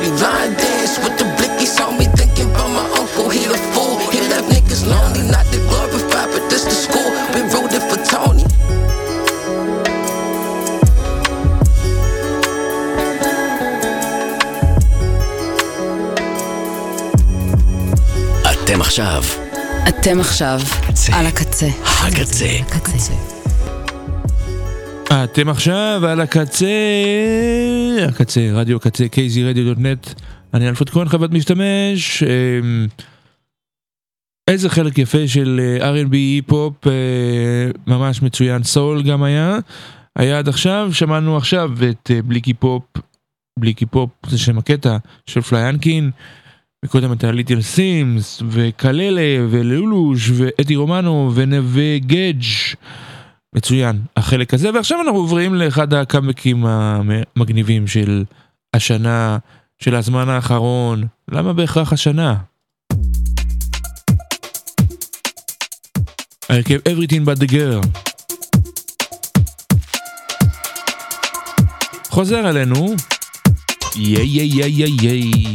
we line dance with the blicky. Saw me thinking about my uncle, he the fool. He left niggas lonely, not to glorify, but this the school. Been rooted for Tony. אתם עכשיו. אתם עכשיו. על הקצה. הקצה. הקצה. אתם עכשיו על הקצה, הקצה, רדיו קצה, k z radio dot net. אני אלפרד כהן, חוות משתמש. איזה חלק יפה של אר אנד בי, היפ-הופ, ממש מצוין, סול גם היה. היה עד עכשיו, שמענו עכשיו את בליקי פופ, בליקי פופ זה שם הקטע של פליי הנקין, וקודם את הליטל סימס, וקללה, ולולוש, ואדי רומנו, ונווה גדג' מצוין, החלק הזה, ועכשיו אנחנו עוברים לאחד הקאמבקים המגניבים של השנה, של הזמן האחרון, למה בהכרח השנה? הרכב Everything But the Girl חוזר אלינו יא יא יא יא יא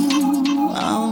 Um.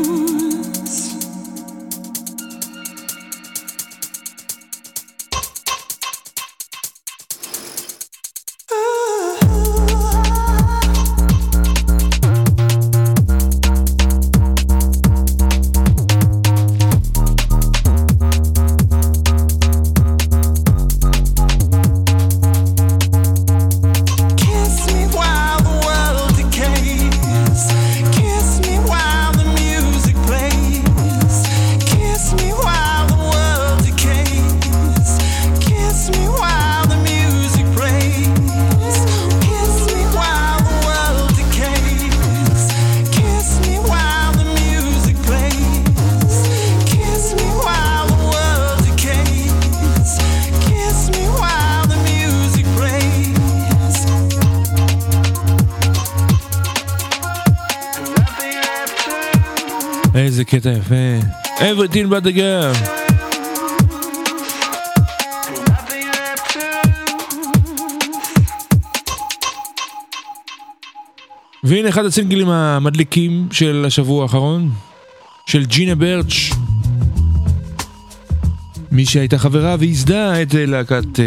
איזה קטע יפה Everything But the Girl והנה אחד הסינגלים המדליקים של השבוע האחרון של ג'ינה ברץ' מי שהייתה חברה והזדה את להקת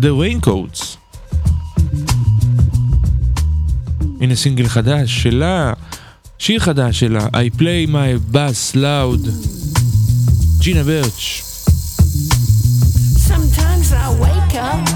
The Raincoats הנה סינגל חדש שלה שיר חדש שלה, I play my bass loud, ג'ינה בירץ'. Sometimes I wake up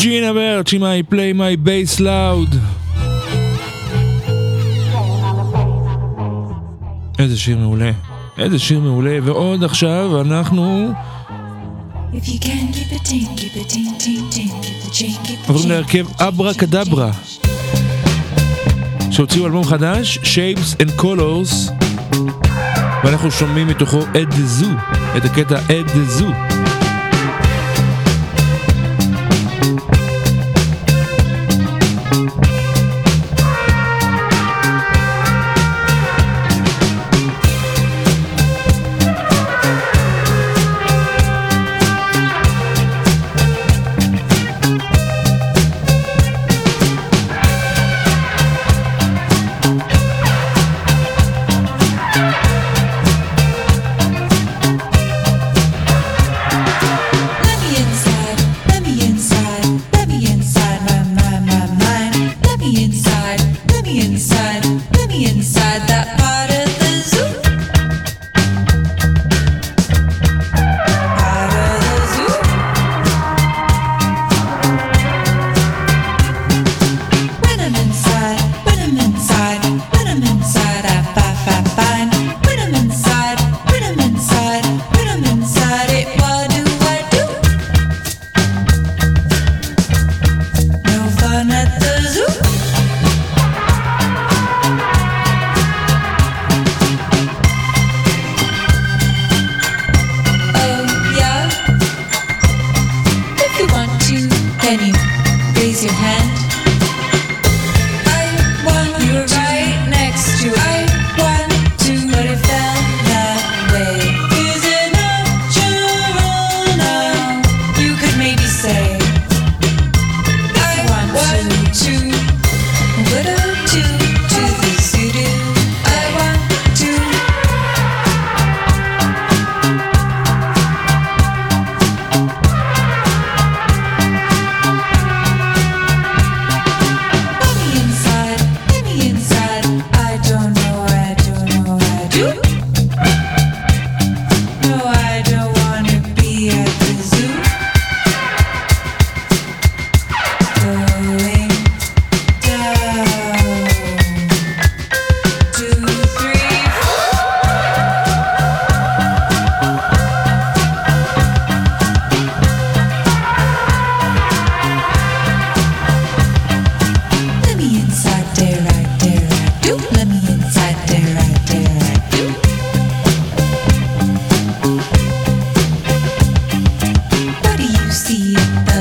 ג'ינה בירץ' עם I play my bass loud. איזה שיר מעולה, איזה שיר מעולה. ועוד עכשיו אנחנו עוברים להרכב אברה קדברה שהוציאו אלבום חדש Shapes and Colors, ואנחנו שומעים מתוכו את זו, את הקטע את זו.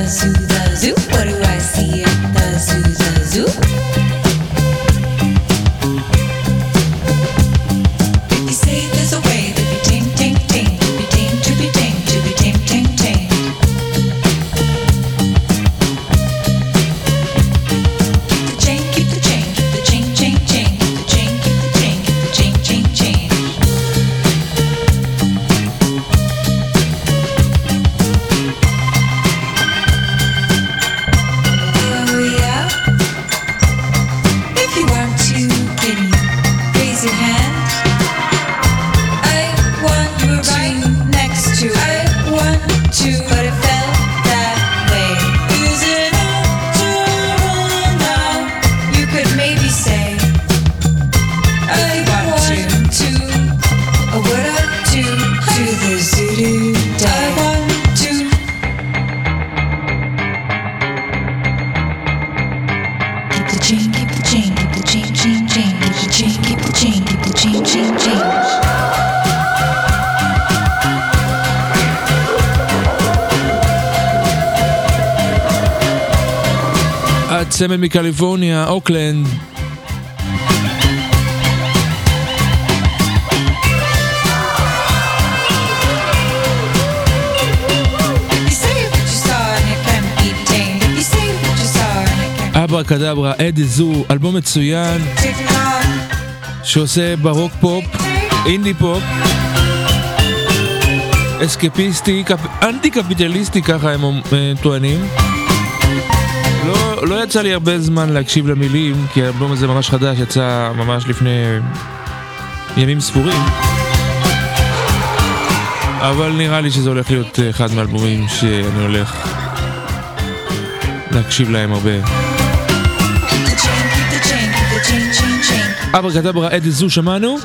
zoo, the zoo? What do I see at the zoo, the zoo? They say there's a way that be ting, ting, ting, to be ting, to be ting, to be ting, ting, ting. Keep the chain, keep the chain, keep the chain, chain, chain, keep the chain, keep the chain, keep the chain, chain, chain. סמל מקליפורניה, אוקלנד. אברה קדברה, אדי זו, אלבום מצוין שעושה ברוק פופ, אינדי פופ, אסקפיסטי, אנטי קפיטליסטי, ככה הם טוענים. לא, לא יצא לי הרבה זמן להקשיב למילים, כי האלבום הזה ממש חדש, יצא ממש לפני ימים ספורים, אבל נראה לי שזה הולך להיות אחד מהאלבומים שאני הולך להקשיב להם הרבה. אברה קדברה, אדי זו שמענו,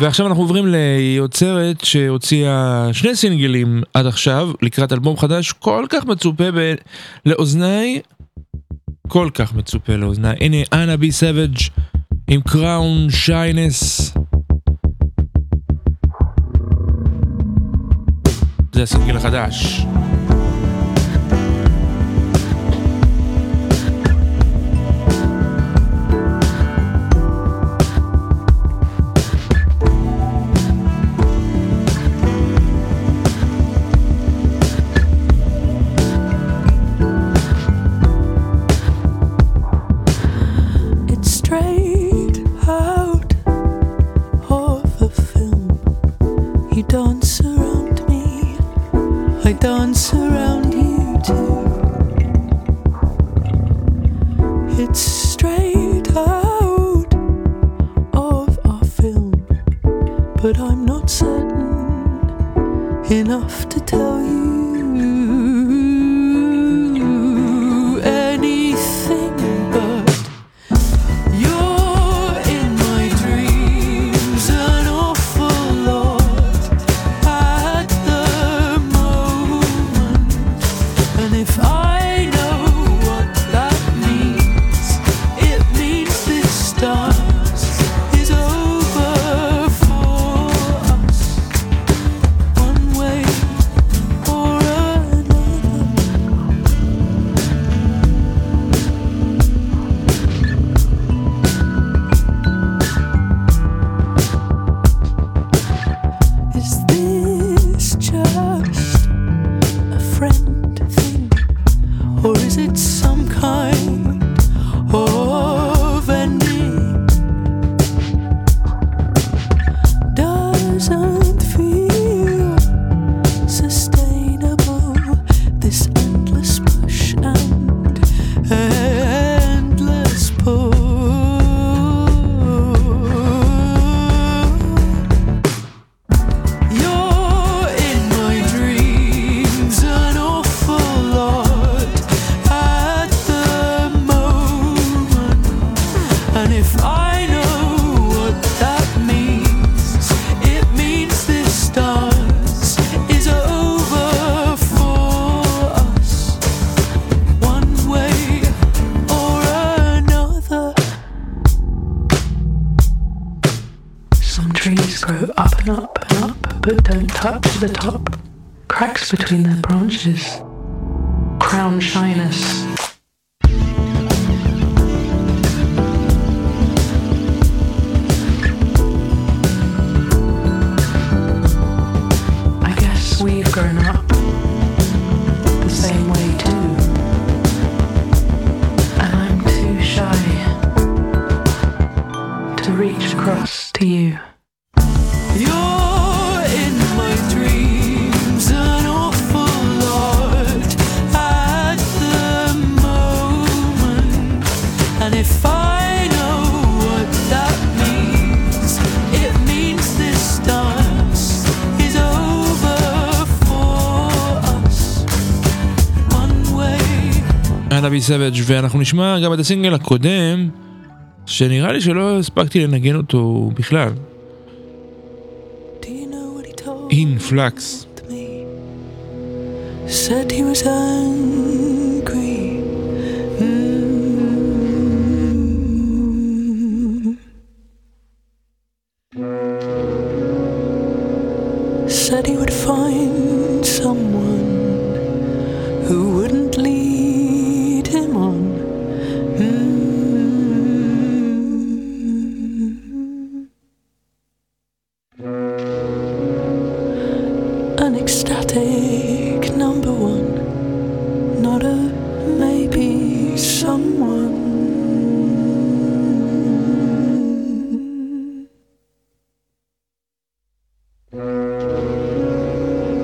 ועכשיו אנחנו עוברים ליוצרת שהוציאה שני סינגלים עד עכשיו לקראת אלבום חדש כל כך מצופה ב... לאוזניי, כל כך מצופה לאוזניי. הנה אנה בי סבג' עם קראון שיינס, זה הסינגל החדש. Up and up, but don't touch the top. Cracks between their branches. crown shyness. I guess we've grown up the same way too. And I'm too shy to reach across to you. אבי סבג' ואנחנו נשמע גם את הסינגל הקודם שנראה לי שלא הספקתי לנגן אותו בכלל In Flux said he was angry mm-hmm. said he would find someone who wouldn't leave Ecstatic number one, not a maybe someone.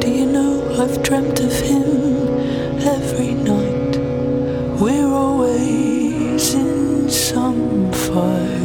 Do you know I've dreamt of him every night? We're always in some fight.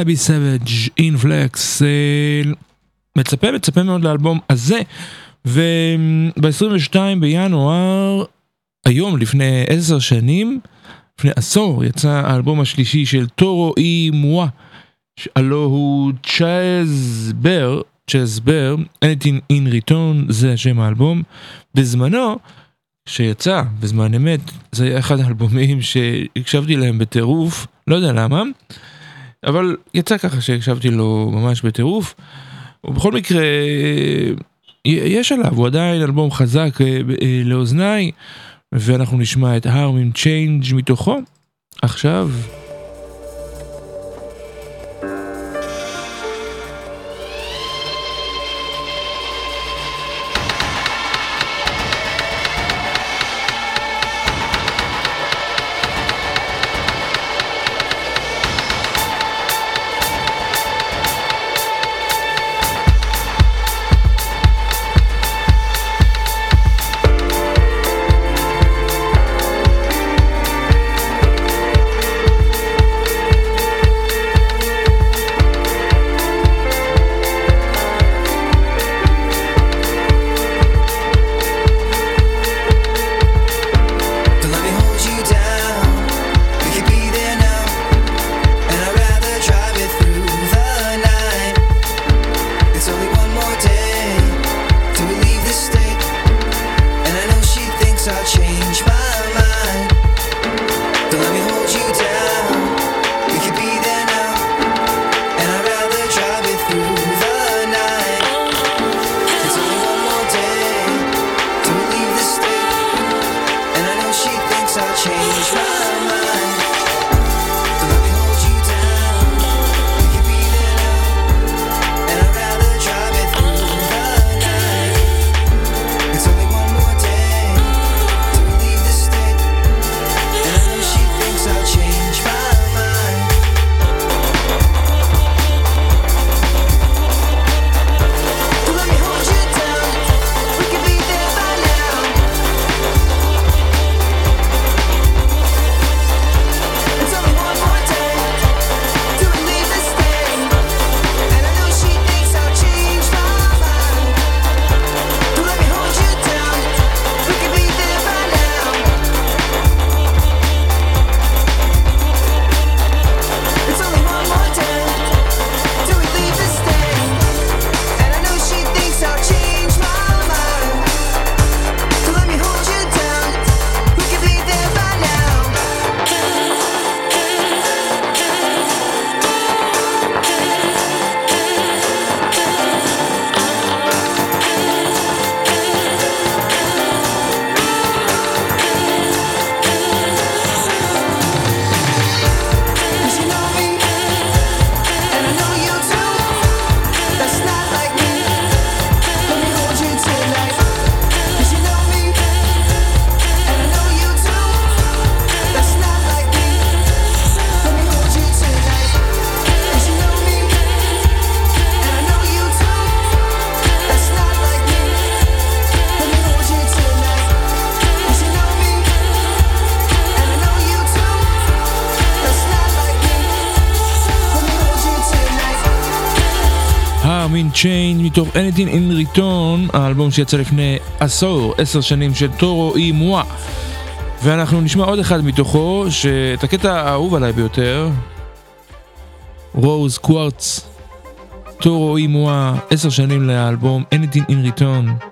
Albi Savage, Inflex, מצפה, מצפה מאוד לאלבום הזה, וב-עשרים ושניים בינואר, היום לפני עשר שנים, לפני עשור, יצא האלבום השלישי של טורו אי מואה, הלא הוא צ'אזבר, צ'אזבר, Anything in Return, זה שם האלבום. בזמנו, שיצא, בזמן אמת, זה היה אחד האלבומים שהקשבתי להם בטירוף, לא יודע למה, אבל יצא ככה שהקשבתי לו ממש בטירוף, ובכל מקרה, יש עליו, הוא עדיין אלבום חזק לאוזניי, ואנחנו נשמע את Harming Change מתוכו, עכשיו... Change מתוך Anything in Return, האלבום שיצא לפני עשור, עשר שנים, של טורו אי מואה. ואנחנו נשמע עוד אחד מתוכו, שאת הקטע האהוב עליי ביותר, רוז קווארץ, טורו אי מואה, עשר שנים לאלבום Anything in Return.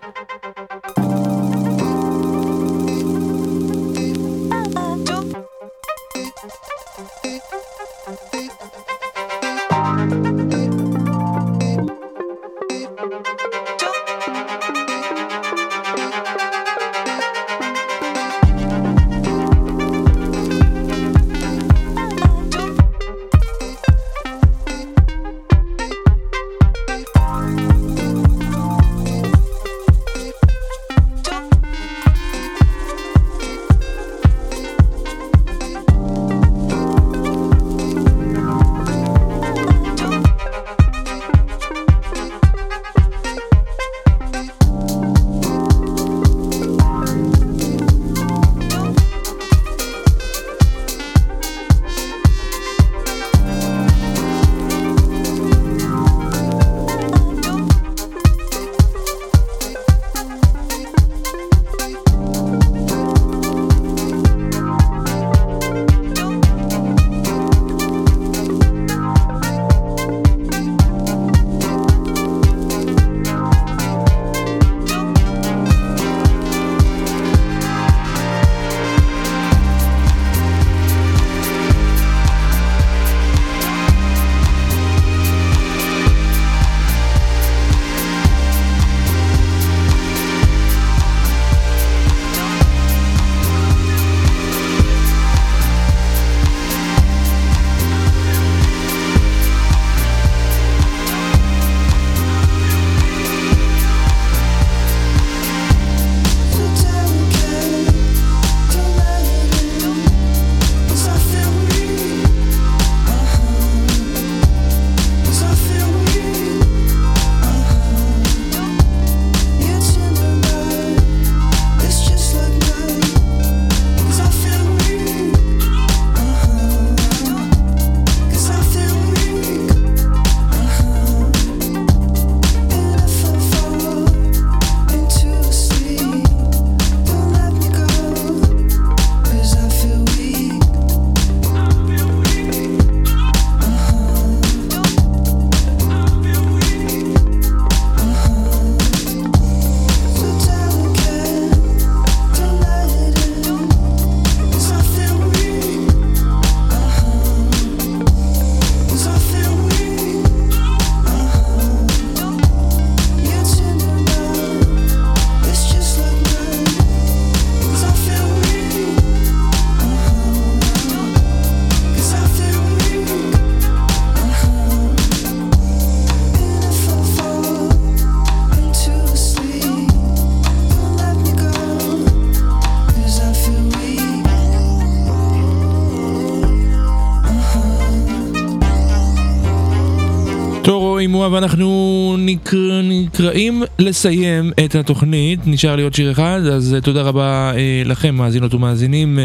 טורו y moi, ואנחנו נקרא, נקראים לסיים את התוכנית. נשאר לי עוד שיר אחד, אז תודה רבה לכם מאזינות ומאזינים,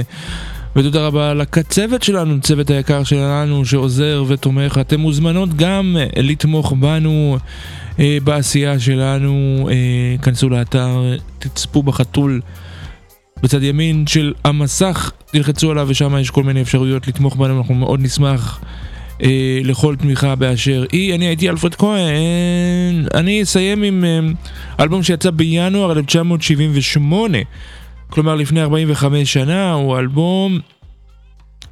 ותודה רבה לקצוות שלנו, צוות היקר שלנו שעוזר ותומך. אתם מוזמנות גם לתמוך בנו אה, בעשייה שלנו. אה, כנסו לאתר, תצפו בחתול בצד ימין של המסך, תלחצו עליו ושם יש כל מיני אפשרויות לתמוך בנו. אנחנו מאוד נשמח אה, לכל תמיכה באשר היא. אני הייתי אלפרד כהן. אני אסיים עם אה, אלבום שיצא בינואר אלף תשע מאות שבעים ושמונה, כלומר לפני ארבעים וחמש שנה. הוא אלבום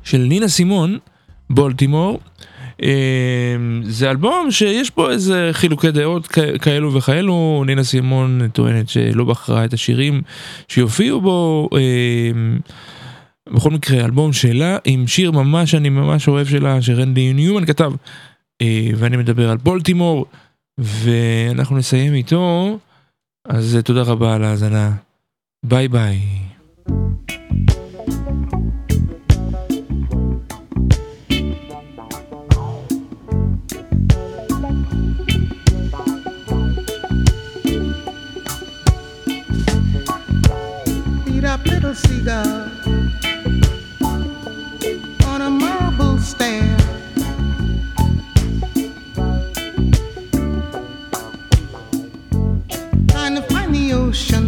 של נינה סימון, בולטימור. זה אלבום שיש בו איזה חילוקי דעות כאלו וכאלו. נינה סימון טוענת שלא בחרה את השירים שיופיעו בו. בכל מקרה, אלבום שלה עם שיר ממש אני ממש אוהב שלה, שרנדי ניומן כתב, ואני מדבר על בולטימור, ואנחנו נסיים איתו. אז תודה רבה על ההאזנה. Bye bye. See that little seagull on a marble stand, trying to find the ocean.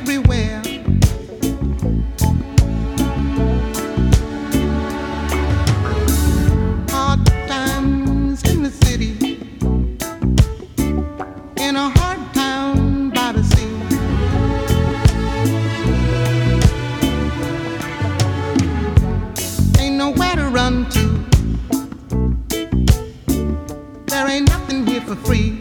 Everywhere, hard times in the city, in a hard town by the sea. Ain't nowhere to run to, there ain't nothing here for free.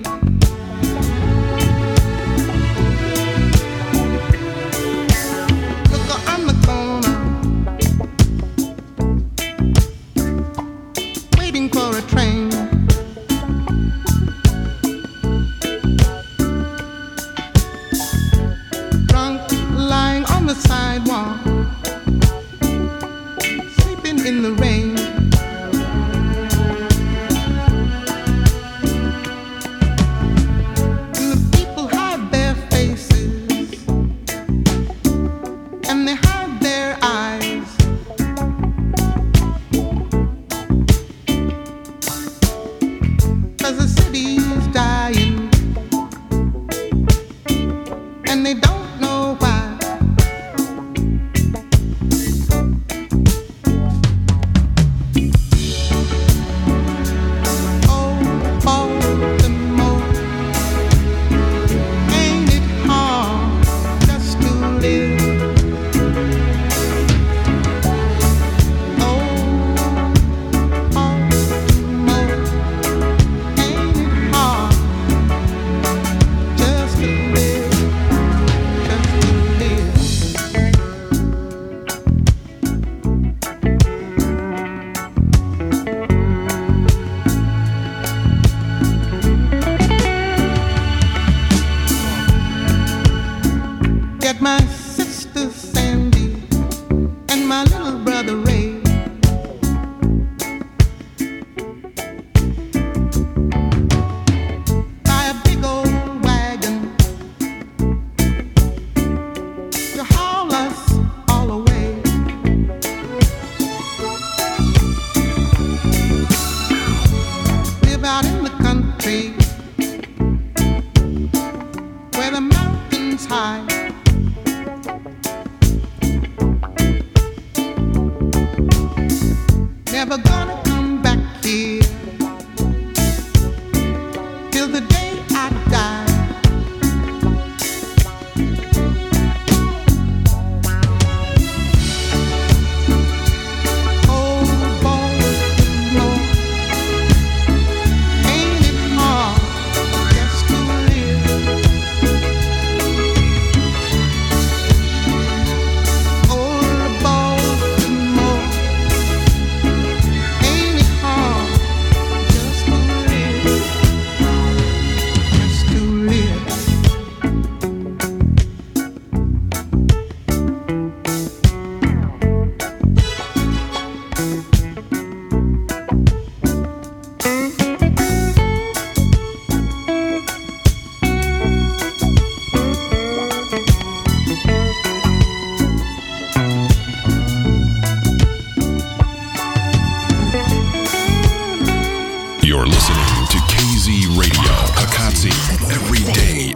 You're listening to K Z Radio, Hakatsi, every day,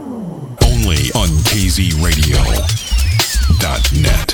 only on K Z Radio dot net.